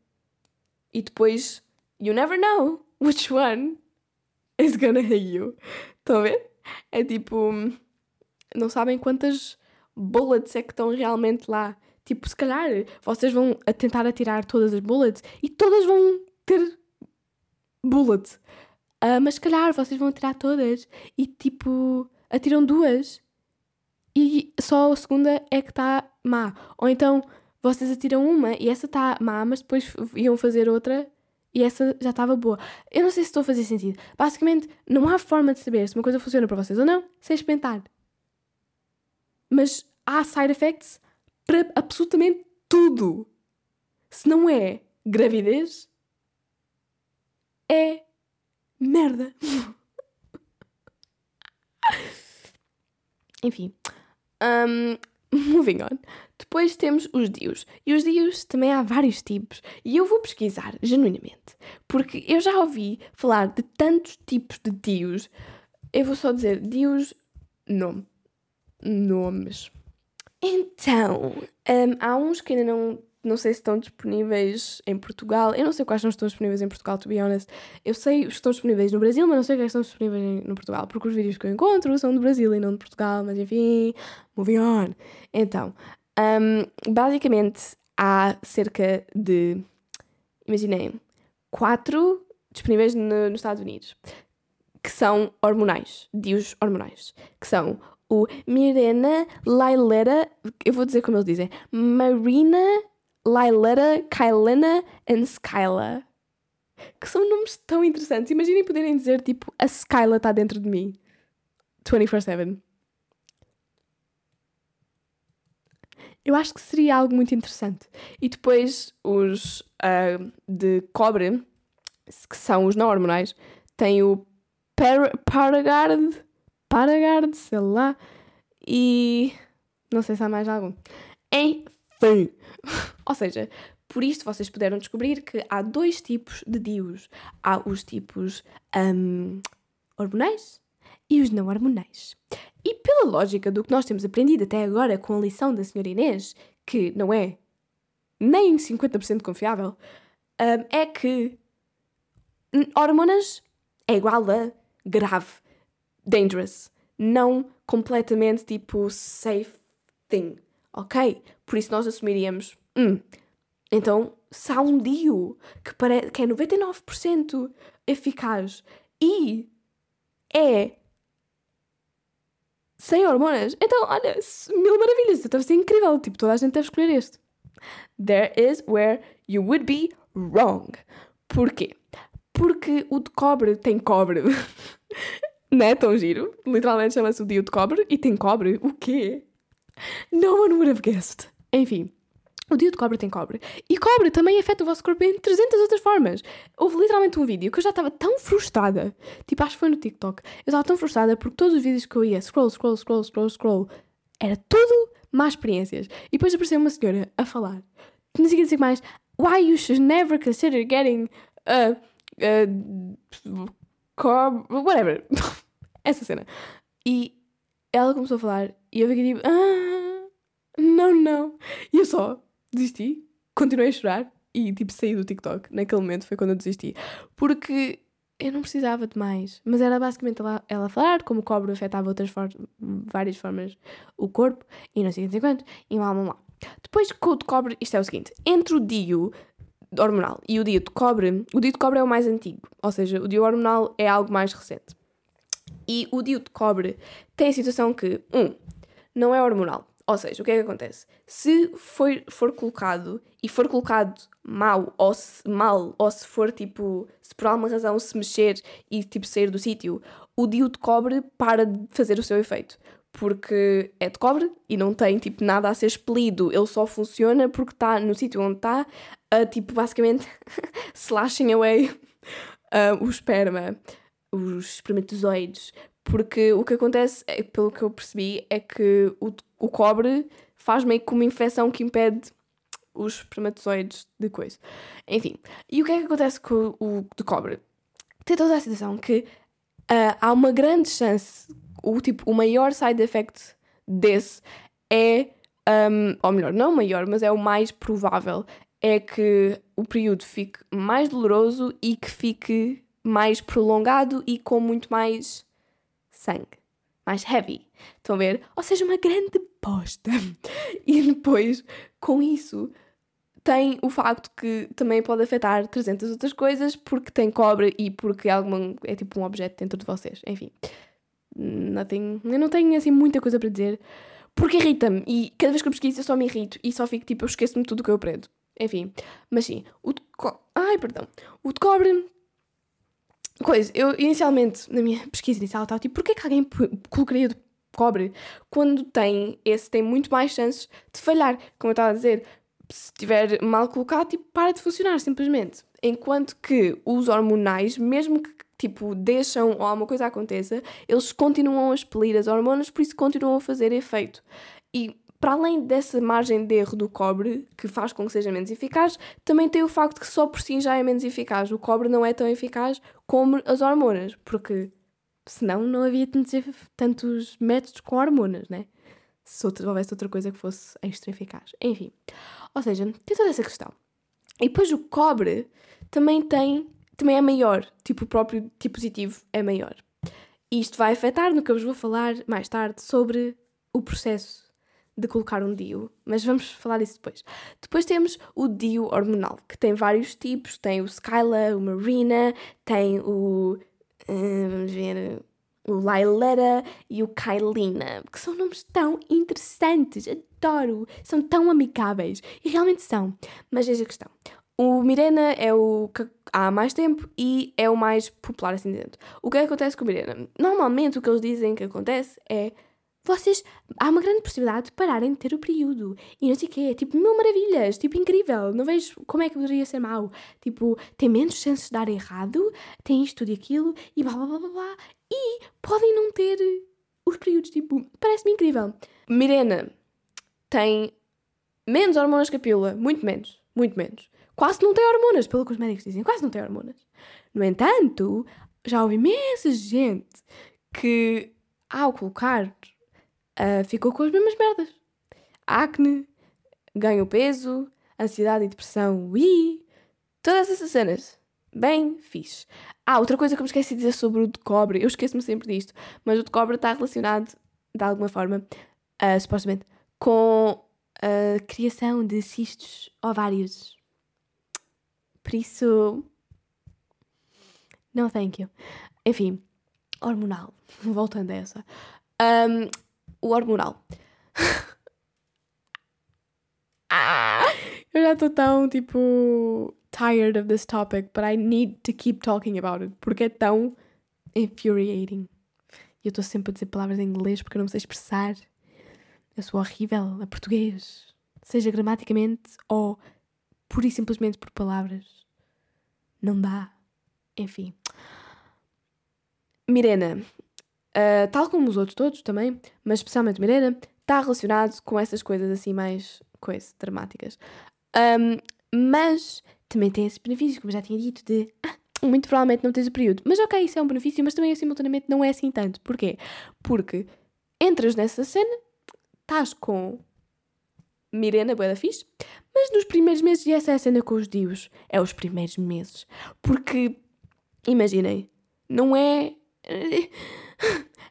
E depois, you never know which one is gonna hit you. Estão a ver? É tipo, não sabem quantas bullets é que estão realmente lá. Tipo, se calhar, vocês vão a tentar atirar todas as bullets e todas vão ter bullet. Mas se calhar, vocês vão atirar todas e, tipo, atiram duas e só a segunda é que está má. Ou então, vocês atiram uma e essa está má, mas depois iam fazer outra e essa já estava boa. Eu não sei se estou a fazer sentido. Basicamente, não há forma de saber se uma coisa funciona para vocês ou não sem experimentar. Mas há side effects para absolutamente tudo. Se não é gravidez, é merda. Enfim. Moving on. Depois temos os DIUs. E os DIUs também há vários tipos. E eu vou pesquisar, genuinamente. Porque eu já ouvi falar de tantos tipos de DIUs Eu vou só dizer de nomes. Então, há uns que ainda não sei se estão disponíveis em Portugal. Eu não sei quais não estão disponíveis em Portugal, to be honest. Eu sei os que estão disponíveis no Brasil, mas não sei quais estão disponíveis no Portugal, porque os vídeos que eu encontro são do Brasil e não de Portugal, mas enfim, moving on. Então, basicamente há cerca de, imaginei, 4 disponíveis nos Estados Unidos, que são hormonais, DIUs hormonais, que são o Mirena, Liletta, eu vou dizer como eles dizem, Mirena, Liletta, Kyleena and Skyla, que são nomes tão interessantes. Imaginem poderem dizer, tipo, a Skyla está dentro de mim, 24/7. Eu acho que seria algo muito interessante. E depois os de cobre, que são os não hormonais, tem o Paragard, sei lá, e não sei se há mais algum. Enfim, ou seja, por isto vocês puderam descobrir que há 2 tipos de DIUs. Há os tipos hormonais e os não hormonais. E pela lógica do que nós temos aprendido até agora com a lição da senhora Inês, que não é nem 50% confiável, é que hormonas é igual a grave, dangerous, não completamente tipo safe thing, ok? Por isso nós assumiríamos, então se há um DIU que é 99% eficaz e é sem hormonas, então olha, mil maravilhas, deve ser incrível, tipo, toda a gente deve escolher este. There is where you would be wrong. Porquê? Porque o de cobre tem cobre. Não é tão giro? Literalmente chama-se o DIU de cobre e tem cobre. O quê? No one would have guessed. Enfim, o DIU de cobre tem cobre. E cobre também afeta o vosso corpo em 300 outras formas. Houve literalmente um vídeo que eu já estava tão frustrada. Tipo, acho que foi no TikTok. Eu estava tão frustrada porque todos os vídeos que eu ia scroll, era tudo más experiências. E depois apareceu uma senhora a falar. Não sei o que dizer mais. Why you should never consider getting... whatever. Essa cena. E ela começou a falar e eu fiquei tipo, não. E eu só desisti, continuei a chorar e tipo saí do TikTok. Naquele momento foi quando eu desisti, porque eu não precisava de mais. Mas era basicamente ela falar como o cobre afetava outras várias formas o corpo e não sei quantos e mal. Depois com o de cobre, isto é o seguinte, entre o DIU hormonal e o DIU de cobre é o mais antigo, ou seja, o DIU hormonal é algo mais recente. E o DIU de cobre tem a situação que, não é hormonal, ou seja, o que é que acontece? Se for colocado, e for colocado mal, ou se for tipo, se por alguma razão se mexer e tipo sair do sítio, o DIU de cobre para de fazer o seu efeito, porque é de cobre e não tem tipo nada a ser expelido, ele só funciona porque está no sítio onde está, tipo basicamente slashing away o esperma, os espermatozoides, porque o que acontece, pelo que eu percebi, é que o cobre faz meio que uma infecção que impede os espermatozoides de coisa. Enfim, e o que é que acontece com o de cobre? Tem toda a situação que há uma grande chance, o maior side effect desse é, ou melhor, não o maior, mas é o mais provável, é que o período fique mais doloroso e que fique mais prolongado e com muito mais sangue, mais heavy, estão a ver? Ou seja, uma grande bosta. E depois, com isso, tem o facto que também pode afetar 300 outras coisas porque tem cobre e porque é tipo um objeto dentro de vocês. Enfim, eu não tenho assim muita coisa para dizer porque irrita-me e cada vez que eu pesquiso eu só me irrito e só fico tipo, eu esqueço-me tudo o que eu aprendo. Enfim, mas sim, o de cobre... Coisa, eu inicialmente, na minha pesquisa inicial, estava tipo, porquê que alguém colocaria o de cobre quando tem muito mais chances de falhar? Como eu estava a dizer, se estiver mal colocado, tipo, para de funcionar, simplesmente. Enquanto que os hormonais, mesmo que, tipo, deixam ou alguma coisa aconteça, eles continuam a expelir as hormonas, por isso continuam a fazer efeito. E... para além dessa margem de erro do cobre, que faz com que seja menos eficaz, também tem o facto que só por si já é menos eficaz. O cobre não é tão eficaz como as hormonas, porque Senão não havia tantos métodos com hormonas, né? Se houvesse outra coisa que fosse extra eficaz. Enfim. Ou seja, tem toda essa questão. E depois o cobre também é maior. Tipo, o próprio dispositivo é maior. E isto vai afetar no que eu vos vou falar mais tarde sobre o processo de colocar um DIU. Mas vamos falar disso depois. Depois temos o DIU hormonal, que tem vários tipos. Tem o Skyla, o Mirena, tem o... vamos ver... o Layla e o Kyleena, que são nomes tão interessantes, adoro, são tão amigáveis, e realmente são, mas eis a questão. O Mirena é o que há mais tempo e é o mais popular assim dentro. O que acontece com o Mirena? Normalmente o que eles dizem que acontece é, vocês, há uma grande possibilidade de pararem de ter o período, e não sei o quê, tipo, mil maravilhas, tipo, incrível, não vejo como é que poderia ser mau, tipo, tem menos chances de dar errado, tem isto e aquilo, e blá blá blá blá blá, e podem não ter os períodos, tipo, parece-me incrível. Mirena tem menos hormonas que a pílula, muito menos. Quase não tem hormonas, pelo que os médicos dizem, quase não tem hormonas. No entanto, já houve imensa gente que, ao colocar, ficou com as mesmas merdas. Acne, ganho peso, ansiedade e depressão, todas essas cenas. Bem fixe. Outra coisa que eu me esqueci de dizer sobre o de cobre, eu esqueço-me sempre disto, mas o de cobre está relacionado, de alguma forma, supostamente, com a criação de cistos ovários. Por isso... não, thank you. Enfim, hormonal. Voltando a essa. O hormonal. Eu já estou tão, tipo... tired of this topic, but I need to keep talking about it, porque é tão infuriating. E eu estou sempre a dizer palavras em inglês porque eu não sei expressar. Eu sou horrível a português, seja gramaticamente ou pura e simplesmente por palavras. Não dá. Enfim. Mirena, tal como os outros todos também, mas especialmente Mirena, está relacionado com essas coisas assim mais coisas dramáticas. Mas... também tem esses benefícios, como já tinha dito, de muito provavelmente não tens o período. Mas ok, isso é um benefício, mas também simultaneamente não é assim tanto. Porquê? Porque entras nessa cena, estás com Mirena, bué da fixe, mas nos primeiros meses, e essa é a cena com os dios, é os primeiros meses. Porque, imaginem, não é...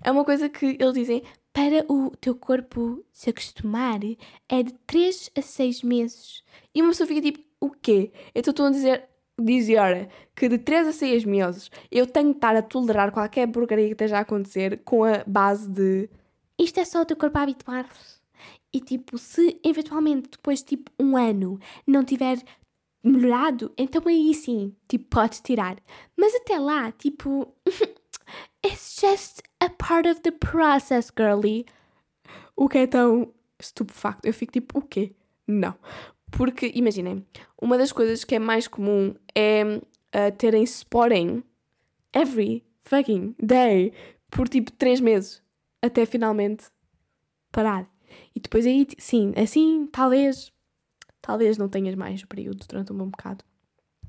é uma coisa que eles dizem, para o teu corpo se acostumar, é de 3 a 6 meses. E uma pessoa fica tipo, o quê? Então estou a dizer que de 3 a 6 meses eu tenho que estar a tolerar qualquer porcaria que esteja a acontecer com a base de isto é só o teu corpo a habituar-se. E tipo, se eventualmente depois de tipo um ano não tiver melhorado, então aí sim, tipo, podes tirar. Mas até lá, tipo, it's just a part of the process, girlie. O que é tão estupefacto. Eu fico tipo, o quê? Não. Porque, imaginem, uma das coisas que é mais comum é terem spotting every fucking day por tipo 3 meses até finalmente parar. E depois aí, sim, assim, talvez não tenhas mais o período durante um bom bocado.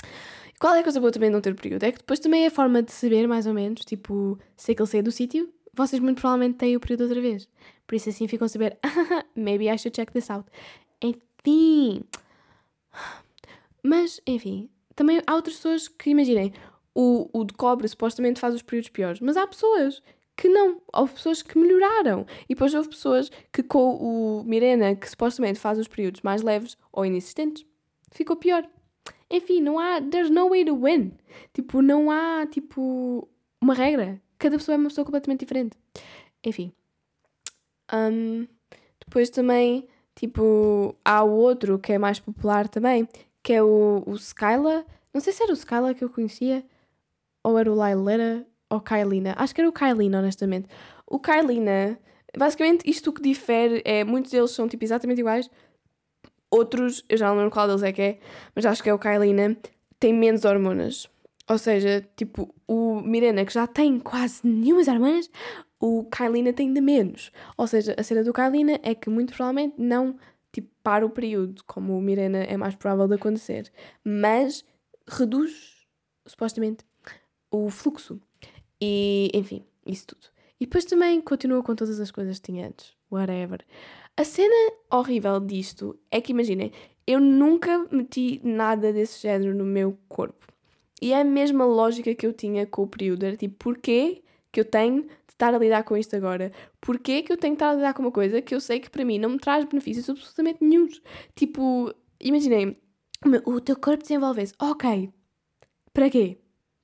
E qual é a coisa boa também de não ter o período? É que depois também é a forma de saber, mais ou menos, tipo, se é que ele sai do sítio, vocês muito provavelmente têm o período outra vez. Por isso assim ficam a saber, maybe I should check this out. Sim. Mas, enfim, também há outras pessoas que, imaginem, o de cobre supostamente faz os períodos piores, mas há pessoas que não, houve pessoas que melhoraram, e depois houve pessoas que com o Mirena, que supostamente faz os períodos mais leves ou inexistentes, ficou pior. Enfim, não há, there's no way to win. Tipo, não há, tipo, uma regra. Cada pessoa é uma pessoa completamente diferente. Enfim. Depois também... tipo, há o outro que é mais popular também, que é o Skyla. Não sei se era o Skyla que eu conhecia, ou era o Layla, ou Kyleena. Acho que era o Kyleena, honestamente. O Kyleena, basicamente isto que difere é, muitos deles são tipo exatamente iguais. Outros, eu já não lembro qual deles é que é, mas acho que é o Kyleena, tem menos hormonas. Ou seja, tipo, o Mirena, que já tem quase nenhumas hormonas, o Kyleena tem de menos. Ou seja, a cena do Kyleena é que muito provavelmente não, tipo, para o período, como o Mirena é mais provável de acontecer, mas reduz, supostamente, o fluxo. E, enfim, isso tudo. E depois também continua com todas as coisas que tinha antes, whatever. A cena horrível disto é que, imaginem, eu nunca meti nada desse género no meu corpo. E é a mesma lógica que eu tinha com o período. Era tipo, porquê que eu tenho de estar a lidar com isto agora? Porquê que eu tenho de estar a lidar com uma coisa que eu sei que para mim não me traz benefícios absolutamente nenhum? Tipo, imaginem, o teu corpo desenvolve-se. Ok, para quê?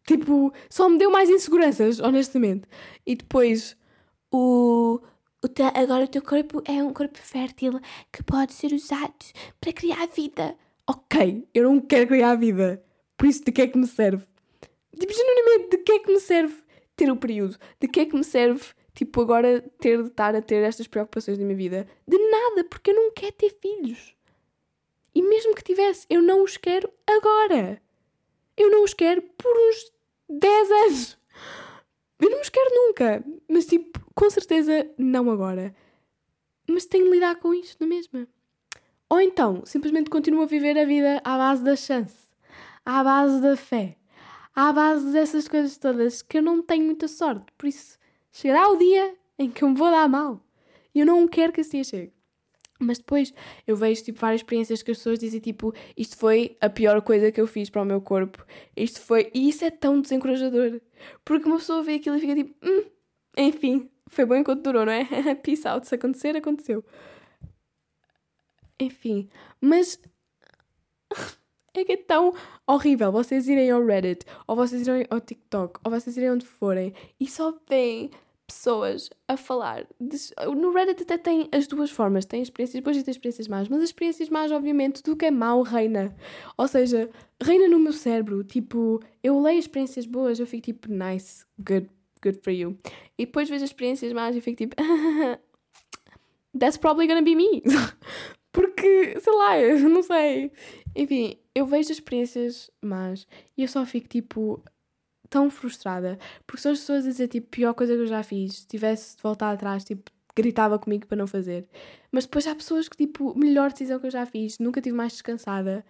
Tipo, só me deu mais inseguranças, honestamente. E depois, agora o teu corpo é um corpo fértil que pode ser usado para criar vida. Ok, eu não quero criar vida. Por isso, de que é que me serve? Tipo, genuinamente, de que é que me serve ter o período? De que é que me serve, tipo, agora ter de estar a ter estas preocupações na minha vida? De nada, porque eu não quero ter filhos. E mesmo que tivesse, eu não os quero agora. Eu não os quero por uns 10 anos. Eu não os quero nunca. Mas, tipo, com certeza não agora. Mas tenho de lidar com isto na mesma. Ou então, simplesmente continuo a viver a vida à base da chance. À base da fé. À base dessas coisas todas que eu não tenho muita sorte. Por isso, chegará o dia em que eu me vou dar mal. E eu não quero que esse dia chegue. Mas depois eu vejo, tipo, várias experiências que as pessoas dizem, tipo, isto foi a pior coisa que eu fiz para o meu corpo. Isto foi... E isso é tão desencorajador. Porque uma pessoa vê aquilo e fica tipo... enfim, foi bom enquanto durou, não é? Peace out. Se acontecer, aconteceu. Enfim. Mas... é que é tão horrível vocês irem ao Reddit, ou vocês irem ao TikTok, ou vocês irem onde forem, e só veem pessoas a falar. No Reddit até tem as duas formas, tem experiências boas e tem experiências más, mas as experiências más, obviamente, tudo que é mau reina. Ou seja, reina no meu cérebro. Tipo, eu leio experiências boas, eu fico tipo, nice, good for you. E depois vejo as experiências más e fico tipo, that's probably gonna be me. Porque, sei lá, eu não sei. Enfim, eu vejo as experiências más e eu só fico, tipo, tão frustrada. Porque são as pessoas a dizer, tipo, pior coisa que eu já fiz. Se tivesse de voltar atrás, tipo, gritava comigo para não fazer. Mas depois há pessoas que, tipo, melhor decisão que eu já fiz. Nunca estive mais descansada.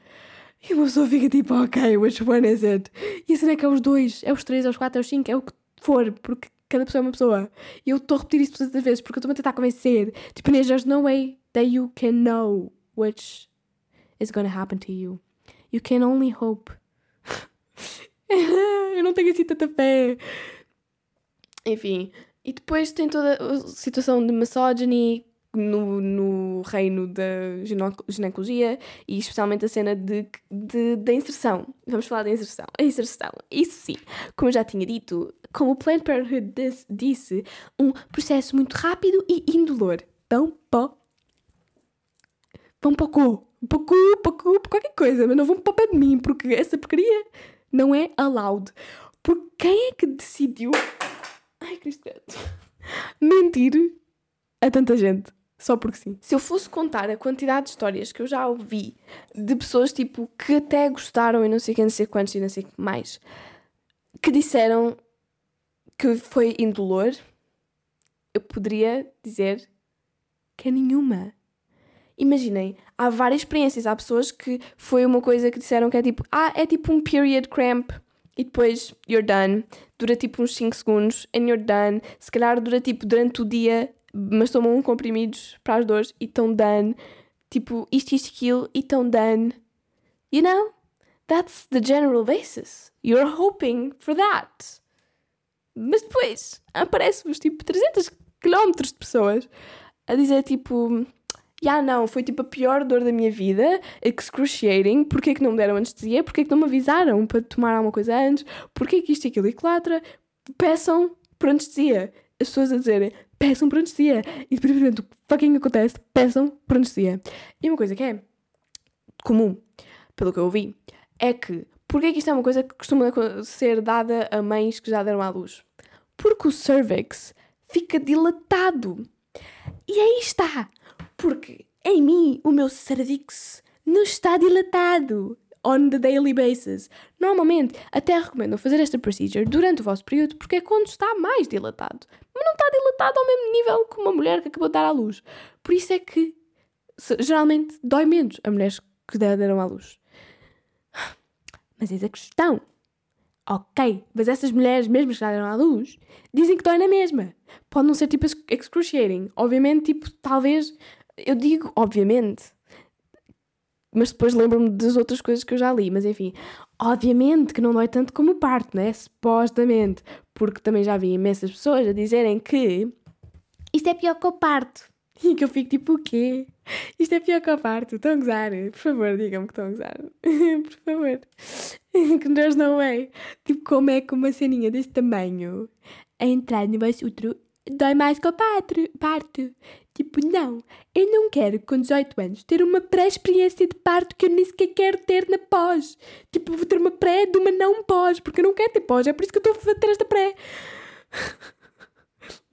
E uma pessoa fica, tipo, ok, which one is it? E assim é que é os 2, é os 3, é os 4, é os 5, é o que for. Porque cada pessoa é uma pessoa. E eu estou a repetir isso todas as vezes porque eu estou-me a tentar convencer. Tipo, Inês, there's no way that you can know which... it's gonna happen to you. You can only hope. Eu não tenho assim tanta fé. Enfim. E depois tem toda a situação de misogyny no reino da ginecologia e especialmente a cena da inserção. Vamos falar da inserção. A inserção. Isso sim. Como eu já tinha dito, como o Planned Parenthood disse, um processo muito rápido e indolor. Vão para o cu. Para qualquer coisa, mas não vão para o pé de mim, porque essa porcaria não é allowed. Porque quem é que decidiu... ai, Cristo Santo... mentir a tanta gente, só porque sim. Se eu fosse contar a quantidade de histórias que eu já ouvi de pessoas, tipo, que até gostaram e não sei quem, não sei quantos e não sei mais, que disseram que foi indolor, eu poderia dizer que é nenhuma. Imaginem, há várias experiências, há pessoas que foi uma coisa que disseram que é tipo, é tipo um period cramp e depois you're done, dura tipo uns 5 segundos and you're done, se calhar dura tipo durante o dia, mas tomam comprimidos para as dores e estão done, tipo isto, aquilo e estão done, you know, that's the general basis, you're hoping for that, mas depois aparece-vos tipo 300 km de pessoas a dizer tipo... não, foi tipo a pior dor da minha vida, excruciating, porque é que não me deram anestesia, porque é que não me avisaram para tomar alguma coisa antes, porque é que isto e aquilo e clatra, peçam por anestesia. As pessoas a dizerem, peçam por anestesia. E depois o que fucking acontece, peçam por anestesia. E uma coisa que é comum, pelo que eu ouvi, é que, porque é que isto é uma coisa que costuma ser dada a mães que já deram à luz? Porque o cervix fica dilatado. E aí está... porque em mim o meu cervix não está dilatado on the daily basis. Normalmente até recomendo fazer esta procedure durante o vosso período porque é quando está mais dilatado. Mas não está dilatado ao mesmo nível que uma mulher que acabou de dar à luz. Por isso é que geralmente dói menos a mulheres que deram à luz. Mas eis a questão. Ok, mas essas mulheres, mesmo que já deram à luz, dizem que dói na mesma. Pode não ser tipo excruciating. Obviamente, tipo, talvez... Eu digo, obviamente... Mas depois lembro-me das outras coisas que eu já li. Mas enfim, obviamente que não dói tanto como o parto, né? Supostamente. Porque também já vi imensas pessoas a dizerem que isto é pior que o parto. E que eu fico tipo, o quê? Isto é pior que o parto. Estão a gozar? Por favor, digam-me que estão a gozar. Por favor. Que there's no way. Tipo, como é que uma ceninha desse tamanho a entrar no vosso útero dói mais que o parto? Tipo, não, eu não quero com 18 anos ter uma pré-experiência de parto que eu nem sequer quero ter na pós. Tipo, vou ter uma pré de uma não pós, porque eu não quero ter pós, é por isso que eu estou atrás da pré.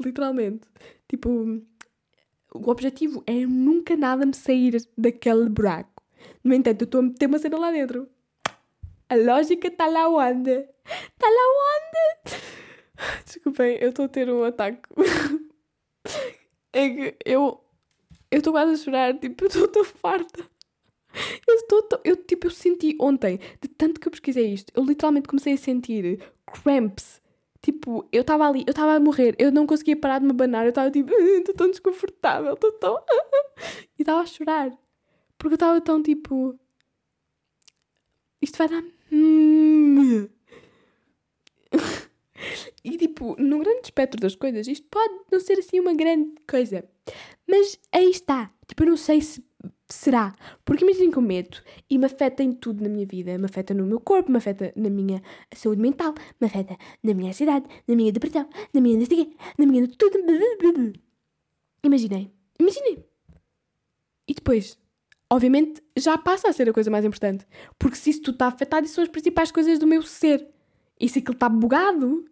Literalmente. Tipo, o objetivo é eu nunca nada me sair daquele buraco. No entanto, eu estou a meter uma cena lá dentro. A lógica está lá onde? Está lá onde? Desculpem, eu estou a ter um ataque. É que eu estou quase a chorar, tipo, eu estou tão farta. Eu senti ontem, de tanto que eu pesquisei isto, eu literalmente comecei a sentir cramps. Tipo, eu estava ali, eu estava a morrer, eu não conseguia parar de me abanar, eu estava tipo, estou tão desconfortável, estou tão... E estava a chorar, porque eu estava tão tipo... Isto vai dar... E, tipo, no grande espectro das coisas, isto pode não ser, assim, uma grande coisa. Mas aí está. Tipo, eu não sei se será. Porque imaginem que eu meto e me afeta em tudo na minha vida. Me afeta no meu corpo, me afeta na minha saúde mental, me afeta na minha ansiedade, na minha depressão, na minha ansiedade, na minha tudo. Imaginem. E depois, obviamente, já passa a ser a coisa mais importante. Porque se isso tudo está afetado, isso são as principais coisas do meu ser. E se aquilo está bugado...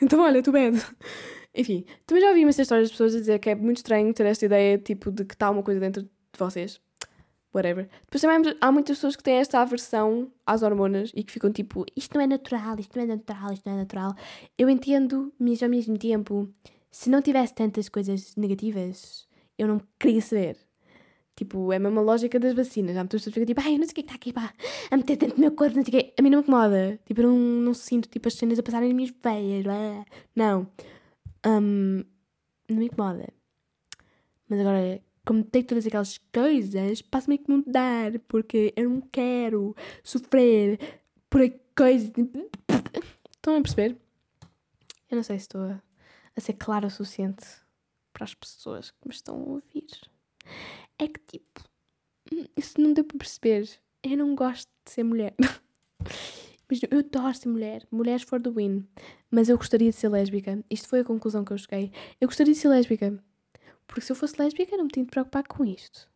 Então olha, tu bad. Enfim, também já ouvi imensas histórias de pessoas a dizer que é muito estranho ter esta ideia, tipo, de que está uma coisa dentro de vocês. Whatever. Depois também há muitas pessoas que têm esta aversão às hormonas e que ficam tipo, isto não é natural. Eu entendo, mas ao mesmo tempo, se não tivesse tantas coisas negativas, eu não queria saber. Tipo, é a mesma lógica das vacinas. Há muitas pessoas que ficam tipo, ai, eu não sei o que está aqui, pá, a meter dentro do meu corpo, não sei o que. A mim não me incomoda. Tipo, eu não sinto, tipo, as cenas a passarem nas minhas veias. Blá. Não. Não me incomoda. Mas agora, como tenho todas aquelas coisas, passo-me a incomodar, porque eu não quero sofrer por coisas... Estão a perceber? Eu não sei se estou a ser clara o suficiente para as pessoas que me estão a ouvir. É que, tipo, isso não deu para perceber. Eu não gosto de ser mulher. Mas eu adoro ser mulher. Mulheres for the win. Mas eu gostaria de ser lésbica. Isto foi a conclusão que eu cheguei. Eu gostaria de ser lésbica. Porque se eu fosse lésbica, não me tinha de preocupar com isto.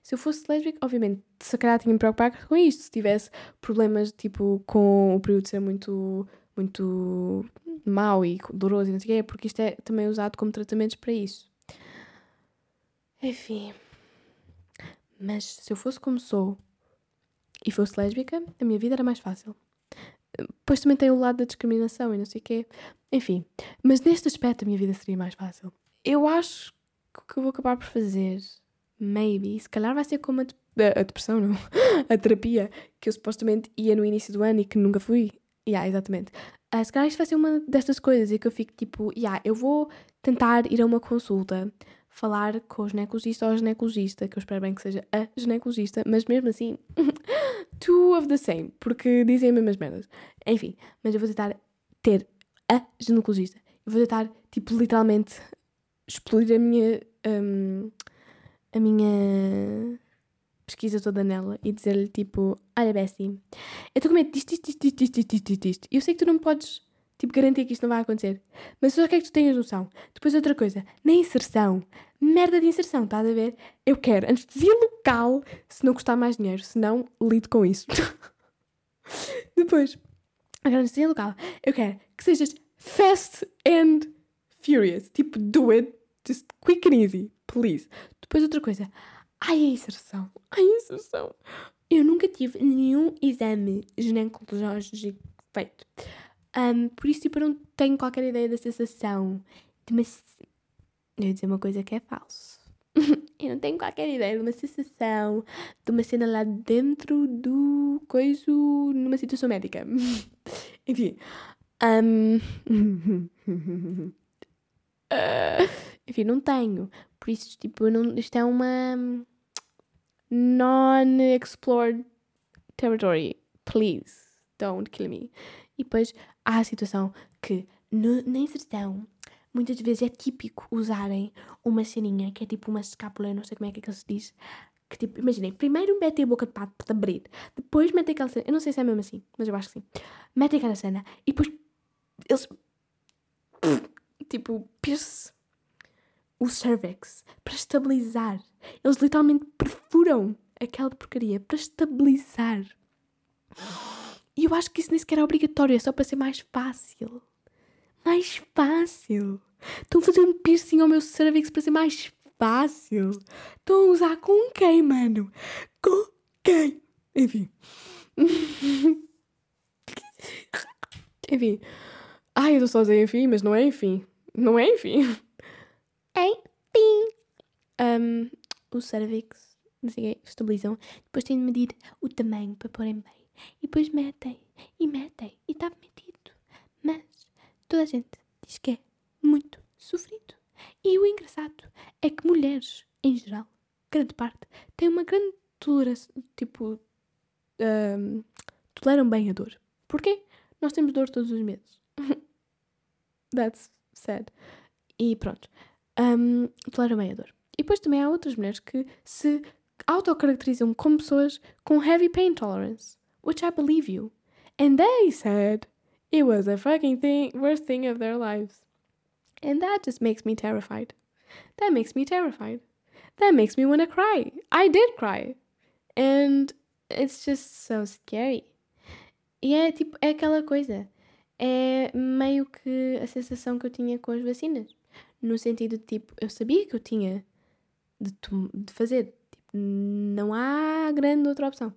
Se eu fosse lésbica, obviamente, se calhar tinha de preocupar com isto. Se tivesse problemas, tipo, com o período ser muito, muito mau e doloroso e não sei o quê. Porque isto é também usado como tratamentos para isso. Enfim... Mas se eu fosse como sou e fosse lésbica, a minha vida era mais fácil. Pois também tem o lado da discriminação e não sei o quê. Enfim, mas neste aspecto a minha vida seria mais fácil. Eu acho que o que eu vou acabar por fazer, maybe, se calhar vai ser como a depressão, não? A terapia, que eu supostamente ia no início do ano e que nunca fui. Exatamente. Se calhar isto vai ser uma destas coisas e que eu fico tipo, eu vou tentar ir a uma consulta... falar com o ginecologista ou a ginecologista, que eu espero bem que seja a ginecologista, mas mesmo assim, two of the same, porque dizem as mesmas merdas. Enfim, mas eu vou tentar ter a ginecologista. Eu vou tentar, tipo, literalmente explodir a minha pesquisa toda nela e dizer-lhe, tipo, olha, Bessie, eu estou com medo disto. Eu sei que tu não podes... Tipo, garantir que isto não vai acontecer. Mas só quero que tu tenhas noção. Depois outra coisa. Na inserção. Merda de inserção, estás a ver? Eu quero anestesia local se não custar mais dinheiro. Se não, lido com isso. Depois, a anestesia local. Eu quero que sejas fast and furious. Tipo, do it. Just quick and easy. Please. Depois outra coisa. Ai, a inserção. Eu nunca tive nenhum exame ginecológico feito. Por isso, tipo, eu não tenho qualquer ideia da sensação de uma... Eu ia dizer uma coisa que é falso. Eu não tenho qualquer ideia de uma sensação de uma cena lá dentro do coiso numa situação médica. Enfim. Enfim, não tenho. Por isso, tipo, não, isto é uma non-explored territory. Please, don't kill me. E depois há a situação que na inserção muitas vezes é típico usarem uma ceninha que é tipo uma escápula, não sei como é que se diz. Que tipo, imaginem, primeiro metem a boca de pato para abrir, depois metem aquela cena, eu não sei se é mesmo assim, mas eu acho que sim. Metem aquela cena e depois eles tipo pierce o cervix para estabilizar. Eles literalmente perfuram aquela porcaria para estabilizar. E eu acho que isso nem sequer é obrigatório, é só para ser mais fácil. Mais fácil. Estão a fazer um piercing ao meu cervix para ser mais fácil. Estão a usar com quem, mano? Com quem? Enfim. Enfim. Ai, eu estou sozinha, enfim, mas não é enfim. Não é enfim. Enfim. O cervix, não sei o que, estabilizam. Depois têm de medir o tamanho para porem bem. E depois metem. E está metido. Mas toda a gente diz que é muito sofrido. E o engraçado é que mulheres, em geral, grande parte, têm uma grande tolerância, tipo, toleram bem a dor. Porquê? Nós temos dor todos os meses. That's sad. E pronto. Toleram bem a dor. E depois também há outras mulheres que se autocaracterizam como pessoas com heavy pain tolerance. Which I believe you. And they said it was the fucking thing, worst thing of their lives. And that just makes me terrified. That makes me terrified. That makes me want to cry. I did cry. And it's just so scary. E é tipo, é aquela coisa. É meio que a sensação que eu tinha com as vacinas. No sentido de tipo, eu sabia que eu tinha de fazer. Tipo, não há grande outra opção.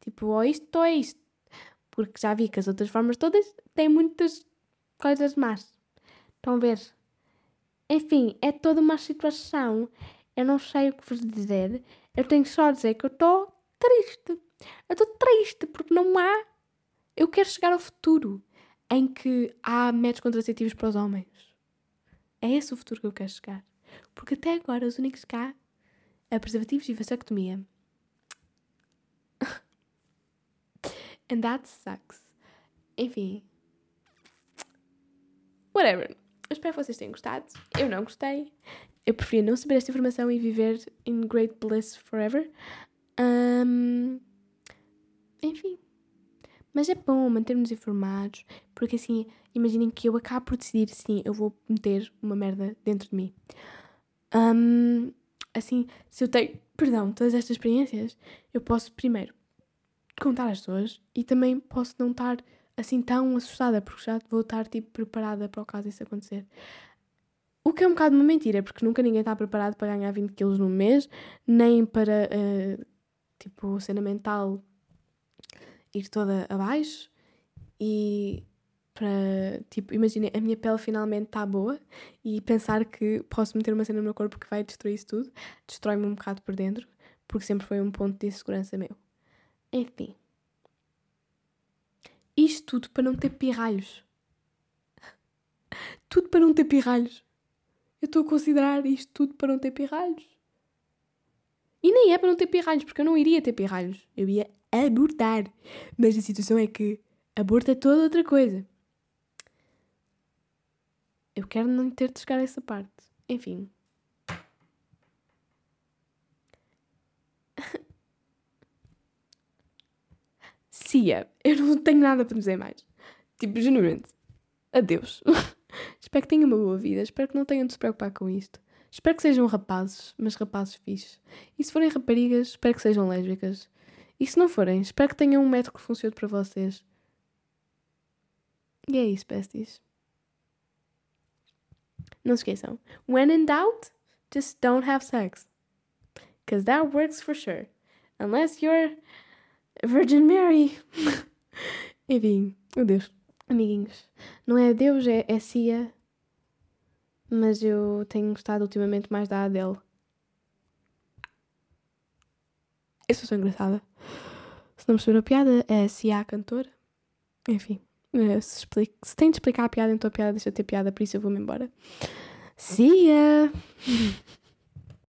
Tipo, ou isto ou é isto. Porque já vi que as outras formas todas têm muitas coisas más. Estão a ver? Enfim, é toda uma situação. Eu não sei o que vos dizer. Eu tenho só a dizer que eu estou triste. Eu estou triste porque não há... Eu quero chegar ao futuro em que há métodos contraceptivos para os homens. É esse o futuro que eu quero chegar. Porque até agora os únicos que há é preservativos e vasectomia. And that sucks. Enfim. Whatever. Eu espero que vocês tenham gostado. Eu não gostei. Eu preferia não saber esta informação e viver in great bliss forever. Enfim. Mas é bom manter-nos informados. Porque assim, imaginem que eu acabo por decidir, sim, eu vou meter uma merda dentro de mim. Assim, se eu tenho, perdão, todas estas experiências, eu posso primeiro contar às pessoas e também posso não estar assim tão assustada porque já vou estar tipo preparada para o caso isso acontecer, o que é um bocado uma mentira porque nunca ninguém está preparado para ganhar 20 kg num mês, nem para tipo cena mental ir toda abaixo e para tipo, imaginem, a minha pele finalmente está boa e pensar que posso meter uma cena no meu corpo que vai destruir isso tudo, destrói-me um bocado por dentro porque sempre foi um ponto de insegurança meu. Enfim. Isto tudo para não ter pirralhos. Tudo para não ter pirralhos. Eu estou a considerar isto tudo para não ter pirralhos. E nem é para não ter pirralhos, porque eu não iria ter pirralhos. Eu ia abortar. Mas a situação é que aborto é toda outra coisa. Eu quero não ter de chegar a essa parte. Enfim. Sia, eu não tenho nada para dizer mais. Tipo, genuinamente. Adeus. Espero que tenham uma boa vida. Espero que não tenham de se preocupar com isto. Espero que sejam rapazes, mas rapazes fixes. E se forem raparigas, espero que sejam lésbicas. E se não forem, espero que tenham um método que funcione para vocês. E é isso, besties. Não se esqueçam. When in doubt, just don't have sex. Because that works for sure. Unless you're... Virgin Mary. Enfim, adeus. Amiguinhos. Não é adeus, é Sia. Mas eu tenho gostado ultimamente mais da Adele. Eu sou engraçada. Se não me perceberam a piada, é Sia a cantora. Enfim, Se tem de explicar a piada, então a piada deixa de ter piada, por isso eu vou-me embora. See ya!